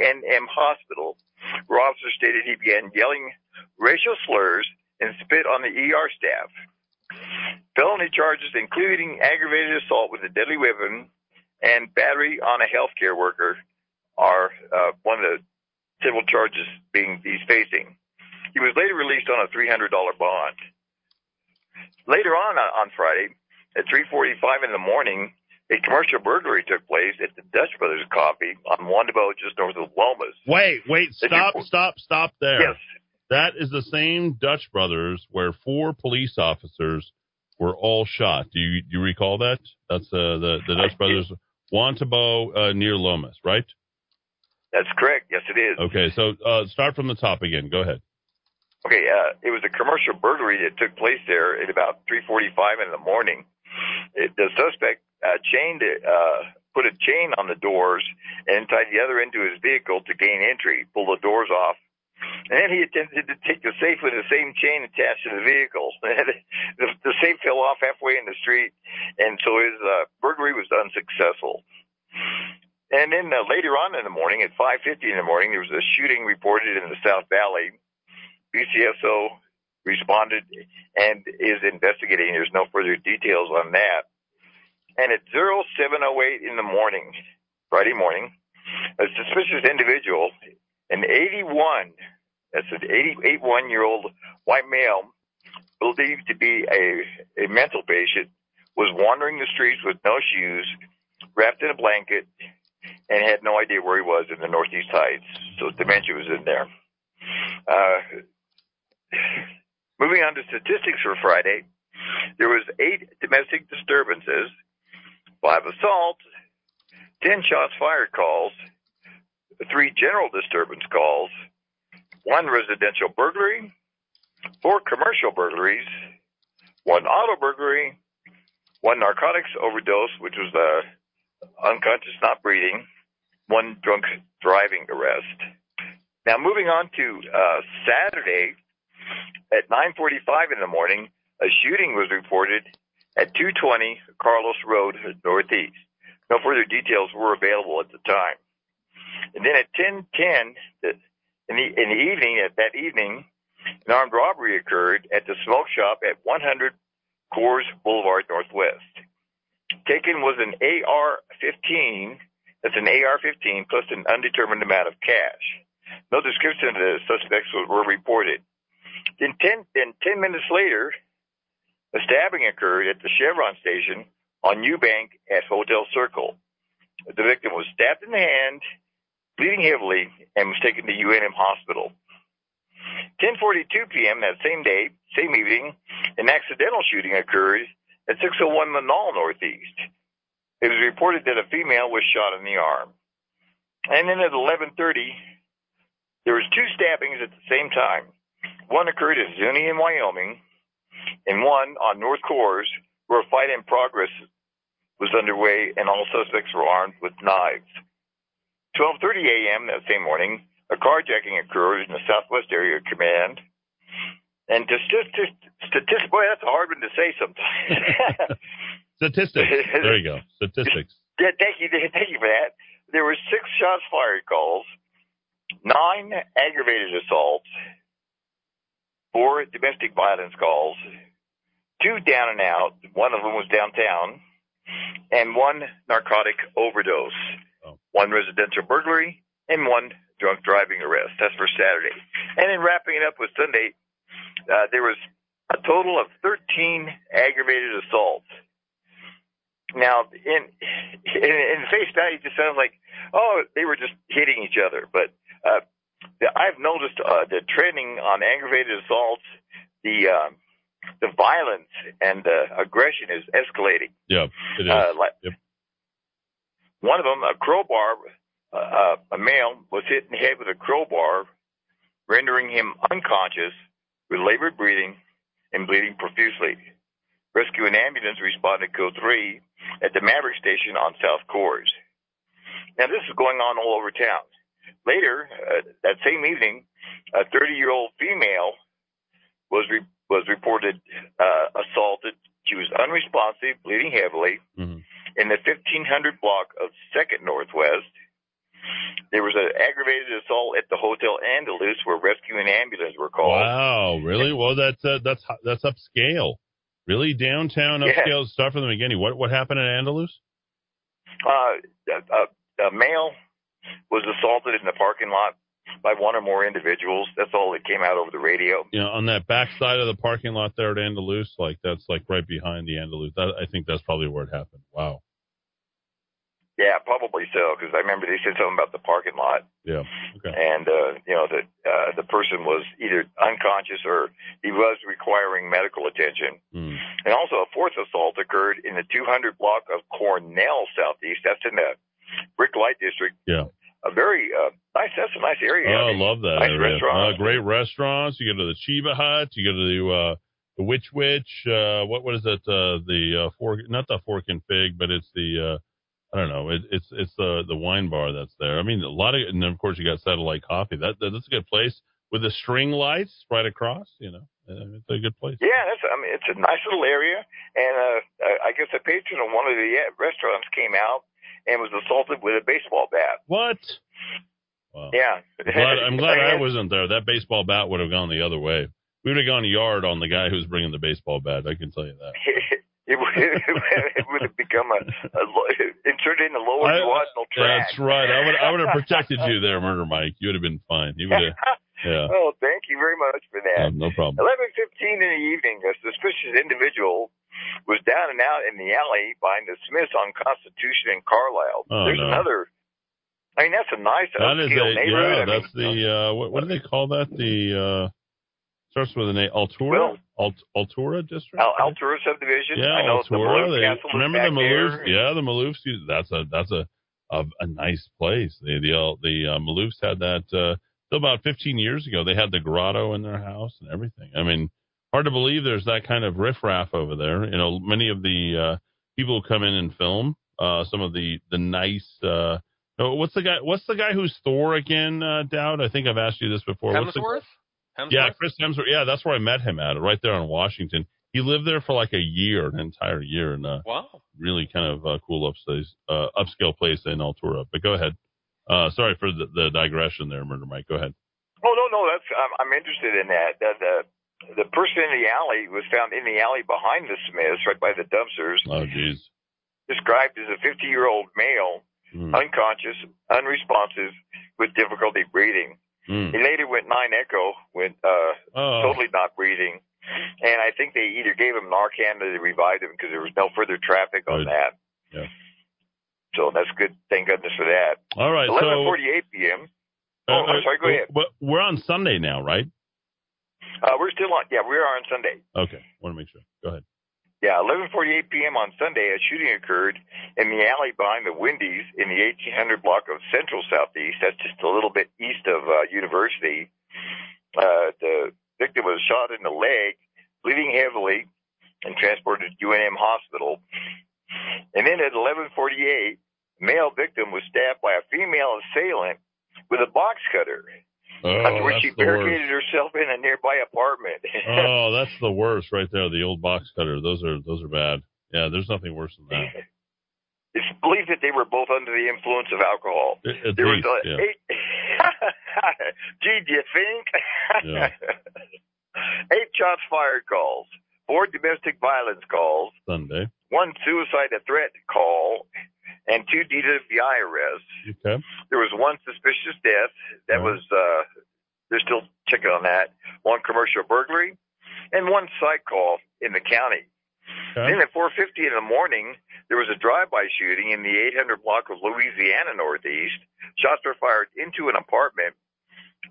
N M hospital, where officers stated he began yelling racial slurs and spit on the E R staff. Felony charges including aggravated assault with a deadly weapon and battery on a healthcare worker are uh, one of the civil charges being he's facing. He was later released on a three hundred dollars bond. Later on uh, on Friday at three forty-five in the morning, a commercial burglary took place at the Dutch Brothers Coffee on Wandabo, just north of Lomas. Wait, wait, stop, you... stop, stop there. Yes. That is the same Dutch Brothers where four police officers were all shot. Do you do you recall that? That's uh, the the Dutch Brothers, Wantabo uh, near Lomas, right? That's correct. Yes, it is. Okay, so uh, start from the top again. Go ahead. Okay, uh, it was a commercial burglary that took place there at about three forty-five in the morning. It, the suspect uh, chained uh, put a chain on the doors and tied the other end to his vehicle to gain entry. Pulled the doors off. And then he attempted to take the safe with the same chain attached to the vehicle. the, the safe fell off halfway in the street, and so his uh, burglary was unsuccessful. And then uh, later on in the morning, at five fifty in the morning, there was a shooting reported in the South Valley. B C S O responded and is investigating. There's no further details on that. And at oh seven oh eight in the morning, Friday morning, a suspicious individual, an eighty-one, that's an eighty-one-year-old white male, believed to be a, a mental patient, was wandering the streets with no shoes, wrapped in a blanket, and had no idea where he was in the Northeast Heights. So dementia was in there. Uh, moving on to statistics for Friday, there was eight domestic disturbances, five assaults, ten shots fired calls, three general disturbance calls, one residential burglary, four commercial burglaries, one auto burglary, one narcotics overdose, which was a unconscious, not breathing, one drunk driving arrest. Now, moving on to uh, Saturday at nine forty-five in the morning, a shooting was reported at two twenty Carlos Road, Northeast. No further details were available at the time. And then at ten ten in the, in the evening, at that evening, an armed robbery occurred at the smoke shop at one hundred Coors Boulevard Northwest. Taken was an A R fifteen, that's an A R fifteen plus an undetermined amount of cash. No description of the suspects were reported. Then ten, then ten minutes later, a stabbing occurred at the Chevron station on Eubank at Hotel Circle. The victim was stabbed in the hand, bleeding heavily, and was taken to U N M Hospital. ten forty-two p.m. that same day, same evening, an accidental shooting occurred at six oh one Manal Northeast. It was reported that a female was shot in the arm. And then at eleven thirty, there was two stabbings at the same time. One occurred at Zuni in Wyoming, and one on North Coors, where a fight in progress was underway, and all suspects were armed with knives. twelve thirty a.m. that same morning, a carjacking occurred in the Southwest Area Command. And to st- st- statistics, boy, that's a hard one to say sometimes. Statistics. There you go. Statistics. Yeah, thank you. Thank you for that. There were six shots fired calls, nine aggravated assaults, four domestic violence calls, two down and out. One of them was downtown, and one narcotic overdose, oh. one residential burglary, and one drunk driving arrest. That's for Saturday. And then wrapping it up with Sunday, Uh, there was a total of thirteen aggravated assaults. Now, in, in, in face value, it just sounds like, oh, they were just hitting each other. But uh, the, I've noticed uh, the trending on aggravated assaults, the um, the violence and uh, aggression is escalating. Yeah, it is. Uh, like, yep. One of them, a crowbar, uh, a male was hit in the head with a crowbar, rendering him unconscious, with labored breathing and bleeding profusely. Rescue and ambulance responded code three at the Maverick station on South Coors. Now, this is going on all over town. Later, uh, that same evening, a thirty-year-old female was re- was reported uh, assaulted. She was unresponsive, bleeding heavily, mm-hmm. in the fifteen hundred block of second Northwest. There was an aggravated assault at the Hotel Andalus where rescue and ambulance were called. Wow, really? Well, that's uh, that's that's upscale. Really? Downtown, upscale, yeah. Start from the beginning. What what happened at Andalus? Uh, a, a, a male was assaulted in the parking lot by one or more individuals. That's all that came out over the radio. You know, on that back side of the parking lot there at Andalus, like that's like right behind the Andalus. That, I think that's probably where it happened. Wow. Yeah, probably so, because I remember they said something about the parking lot. Yeah. Okay. And, uh, you know, that uh, the person was either unconscious or he was requiring medical attention. Mm. And also a fourth assault occurred in the two hundred block of Cornell Southeast. That's in the Brick Light District. Yeah. A very uh, nice, that's a nice area. Oh, I mean, I love that nice area. Restaurants. Uh, great restaurants. You go to the Chiba Hut. You go to the... Uh, The Witch Witch, uh, what what is that? Uh, the uh, fork, not the Fork and Fig, but it's the uh, I don't know. It, it's it's the the wine bar that's there. I mean, a lot of, and of course you got Satellite Coffee. That, that that's a good place with the string lights right across. You know, it's a good place. Yeah, that's, I mean, it's a nice little area. And uh, I guess a patron of one of the restaurants came out and was assaulted with a baseball bat. What? Wow. Yeah. I'm glad, I'm glad I wasn't there. That baseball bat would have gone the other way. We would have gone yard on the guy who's bringing the baseball bat. I can tell you that. It would have become a, a inserted in a lower duodenal tract. That's right. I would I would have protected you there, Murder Mike. You would have been fine. You would have. Yeah. Well, thank you very much for that. No, no problem. eleven fifteen in the evening, a suspicious individual was down and out in the alley behind the Smiths on Constitution in Carlisle. Oh, There's no. another. I mean, that's a nice that is a, neighborhood. Yeah, I that's mean, the uh, what, what do they call that? The uh, starts with an A. Altura. Well, Alt- Altura district? Al- Altura subdivision. Yeah, I know Altura. The they, remember the Maloofs? Yeah, the Maloofs. That's a that's a a, a nice place. The the the uh, Maloofs had that uh, till about fifteen years ago. They had the grotto in their house and everything. I mean, hard to believe there's that kind of riffraff over there. You know, many of the uh, people who come in and film uh, some of the the nice. Uh, no, what's the guy? What's the guy who's Thor again? Uh, Dowd. I think I've asked you this before. Hemsworth. What's the, Hemsworth? Yeah, Chris Hemsworth. Yeah, that's where I met him at, right there in Washington. He lived there for like a year, an entire year, in a wow. really kind of uh, cool upscale, uh, upscale place in Altura. But go ahead. Uh, sorry for the, the digression there, Murder Mike. Go ahead. Oh, no, no, that's I'm, I'm interested in that. The, the, the person in the alley was found in the alley behind the Smiths, right by the dumpsters. Oh, jeez. Described as a fifty-year-old male, mm. unconscious, unresponsive, with difficulty breathing. Mm. He later went nine echo, went uh, oh. totally not breathing, and I think they either gave him Narcan or they revived him because there was no further traffic on right. that. Yeah. So that's good. Thank goodness for that. All right. eleven forty-eight p.m. Oh, uh, I'm sorry. Go uh, ahead. We're on Sunday now, right? Uh, we're still on. Yeah, we are on Sunday. Okay. Want to make sure. Go ahead. Yeah, eleven forty-eight p.m. on Sunday, a shooting occurred in the alley behind the Wendy's in the eighteen hundred block of Central Southeast. That's just a little bit east of uh, University. Uh, the victim was shot in the leg, bleeding heavily, and transported to U N M Hospital. And then at eleven forty-eight, the male victim was stabbed by a female assailant with a box cutter. Oh, after which she barricaded herself in a nearby apartment. Oh, that's the worst right there, the old box cutter. Those are those are bad. Yeah, there's nothing worse than that. It's believed that they were both under the influence of alcohol. At there least, was a, yeah. eight, gee, do you think? Yeah. Eight shots fired calls, four domestic violence calls, Sunday, one suicide threat call, and two D W I arrests. Okay. There was one suspicious death. That right. was, uh, they're still checking on that. One commercial burglary and one side call in the county. Okay. Then at four fifty in the morning, there was a drive-by shooting in the eight hundred block of Louisiana Northeast. Shots were fired into an apartment.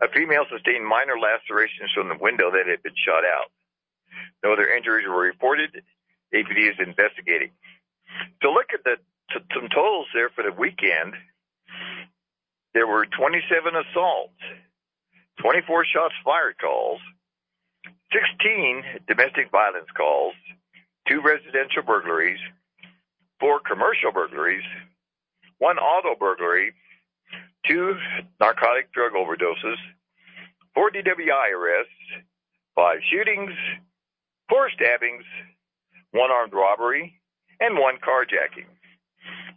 A female sustained minor lacerations from the window that had been shot out. No other injuries were reported. A P D is investigating. So look at the T- some totals there for the weekend. There were twenty-seven assaults, twenty-four shots fired calls, sixteen domestic violence calls, two residential burglaries, four commercial burglaries, one auto burglary, two narcotic drug overdoses, four D W I arrests, five shootings, four stabbings, one armed robbery, and one carjacking.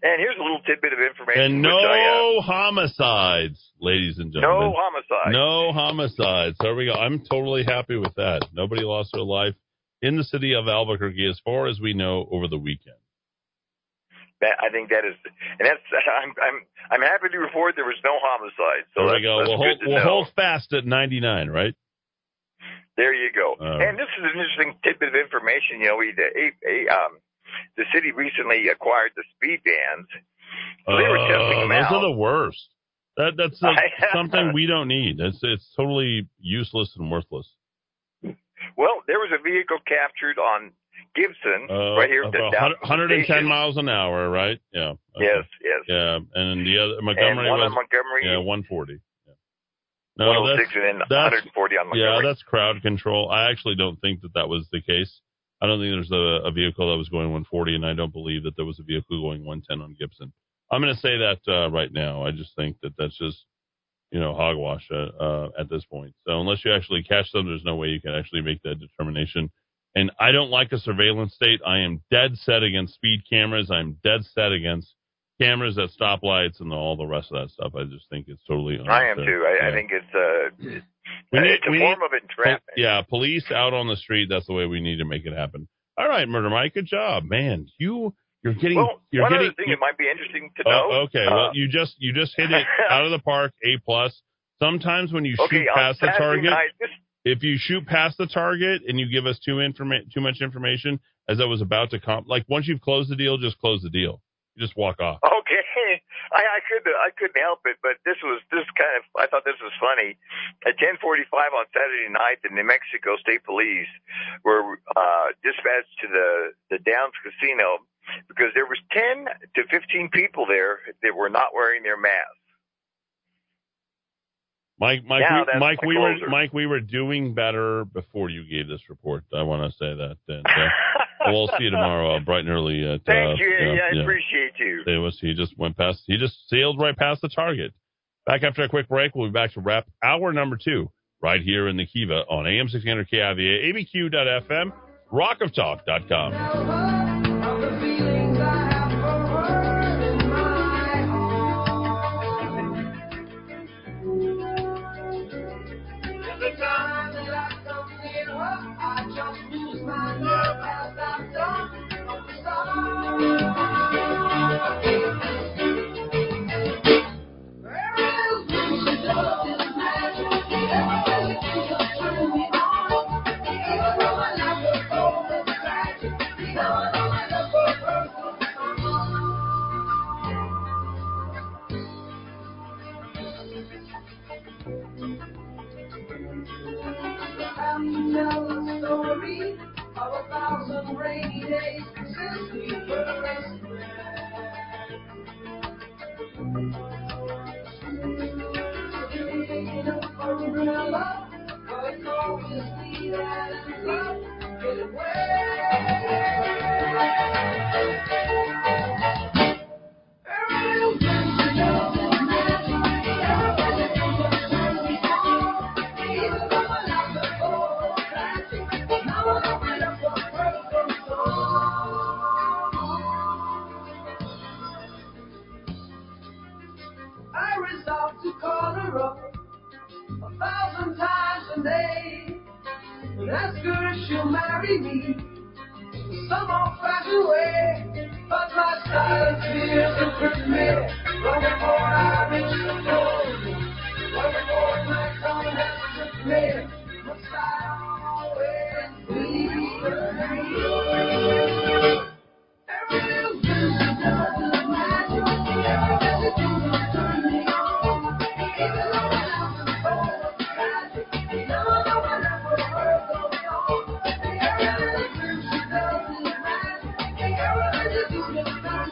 And here's a little tidbit of information. And no I, uh, homicides, ladies and gentlemen. No homicides. No homicides. There we go. I'm totally happy with that. Nobody lost their life in the city of Albuquerque, as far as we know, over the weekend. That, I think that is, and that's. I'm I'm I'm happy to report there was no homicides. So there we go. We'll, hold, we'll hold fast at ninety-nine, right? There you go. Uh, and this is an interesting tidbit of information. You know, we a um. The city recently acquired the speed bans. So they were testing them uh, those out. Those are the worst. That, that's like something we don't need. It's, it's totally useless and worthless. Well, there was a vehicle captured on Gibson uh, right here. About down one hundred ten station. Miles an hour, right? Yeah. Okay. Yes, yes. Yeah, and the other Montgomery and one was on Montgomery, yeah, one forty. Yeah. No, one oh six that's, and then one forty on Montgomery. Yeah, that's crowd control. I actually don't think that that was the case. I don't think there's a, a vehicle that was going one forty, and I don't believe that there was a vehicle going one ten on Gibson. I'm going to say that uh, right now. I just think that that's just, you know, hogwash uh, uh, at this point. So unless you actually catch them, there's no way you can actually make that determination. And I don't like a surveillance state. I am dead set against speed cameras. I'm dead set against cameras at stoplights and all the rest of that stuff. I just think it's totally unfair. I am too. I, yeah. I think it's, uh, it's, we need, it's a we form need, of entrapment. Yeah, police out on the street. That's the way we need to make it happen. All right, Murder Mike, good job, man. You you're getting well, you're one getting. Other thing you, that might be interesting to know. Oh, okay, uh, well you just you just hit it out of the park. A plus. Sometimes when you okay, shoot past the target, just, if you shoot past the target and you give us too informa- too much information, as I was about to comp, like once you've closed the deal, just close the deal. Just walk off. Okay, I, I couldn't I couldn't help it, but this was this kind of I thought this was funny. At ten forty-five on Saturday night, the New Mexico State Police were uh, dispatched to the the Downs Casino because there was ten to fifteen people there that were not wearing their masks. Mike, Mike, we, Mike, we were Mike, we were doing better before you gave this report. I want to say that. And, uh, we'll see you tomorrow, uh, bright and early. At, Thank uh, you. Yeah, yeah, I yeah. appreciate you. It was, he just went past. He just sailed right past the target. Back after a quick break, we'll be back to wrap hour number two right here in the Kiva on A M sixteen hundred K I V A, A B Q dot F M, rock of talk dot com.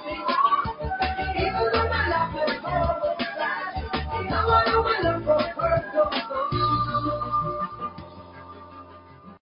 Thank you.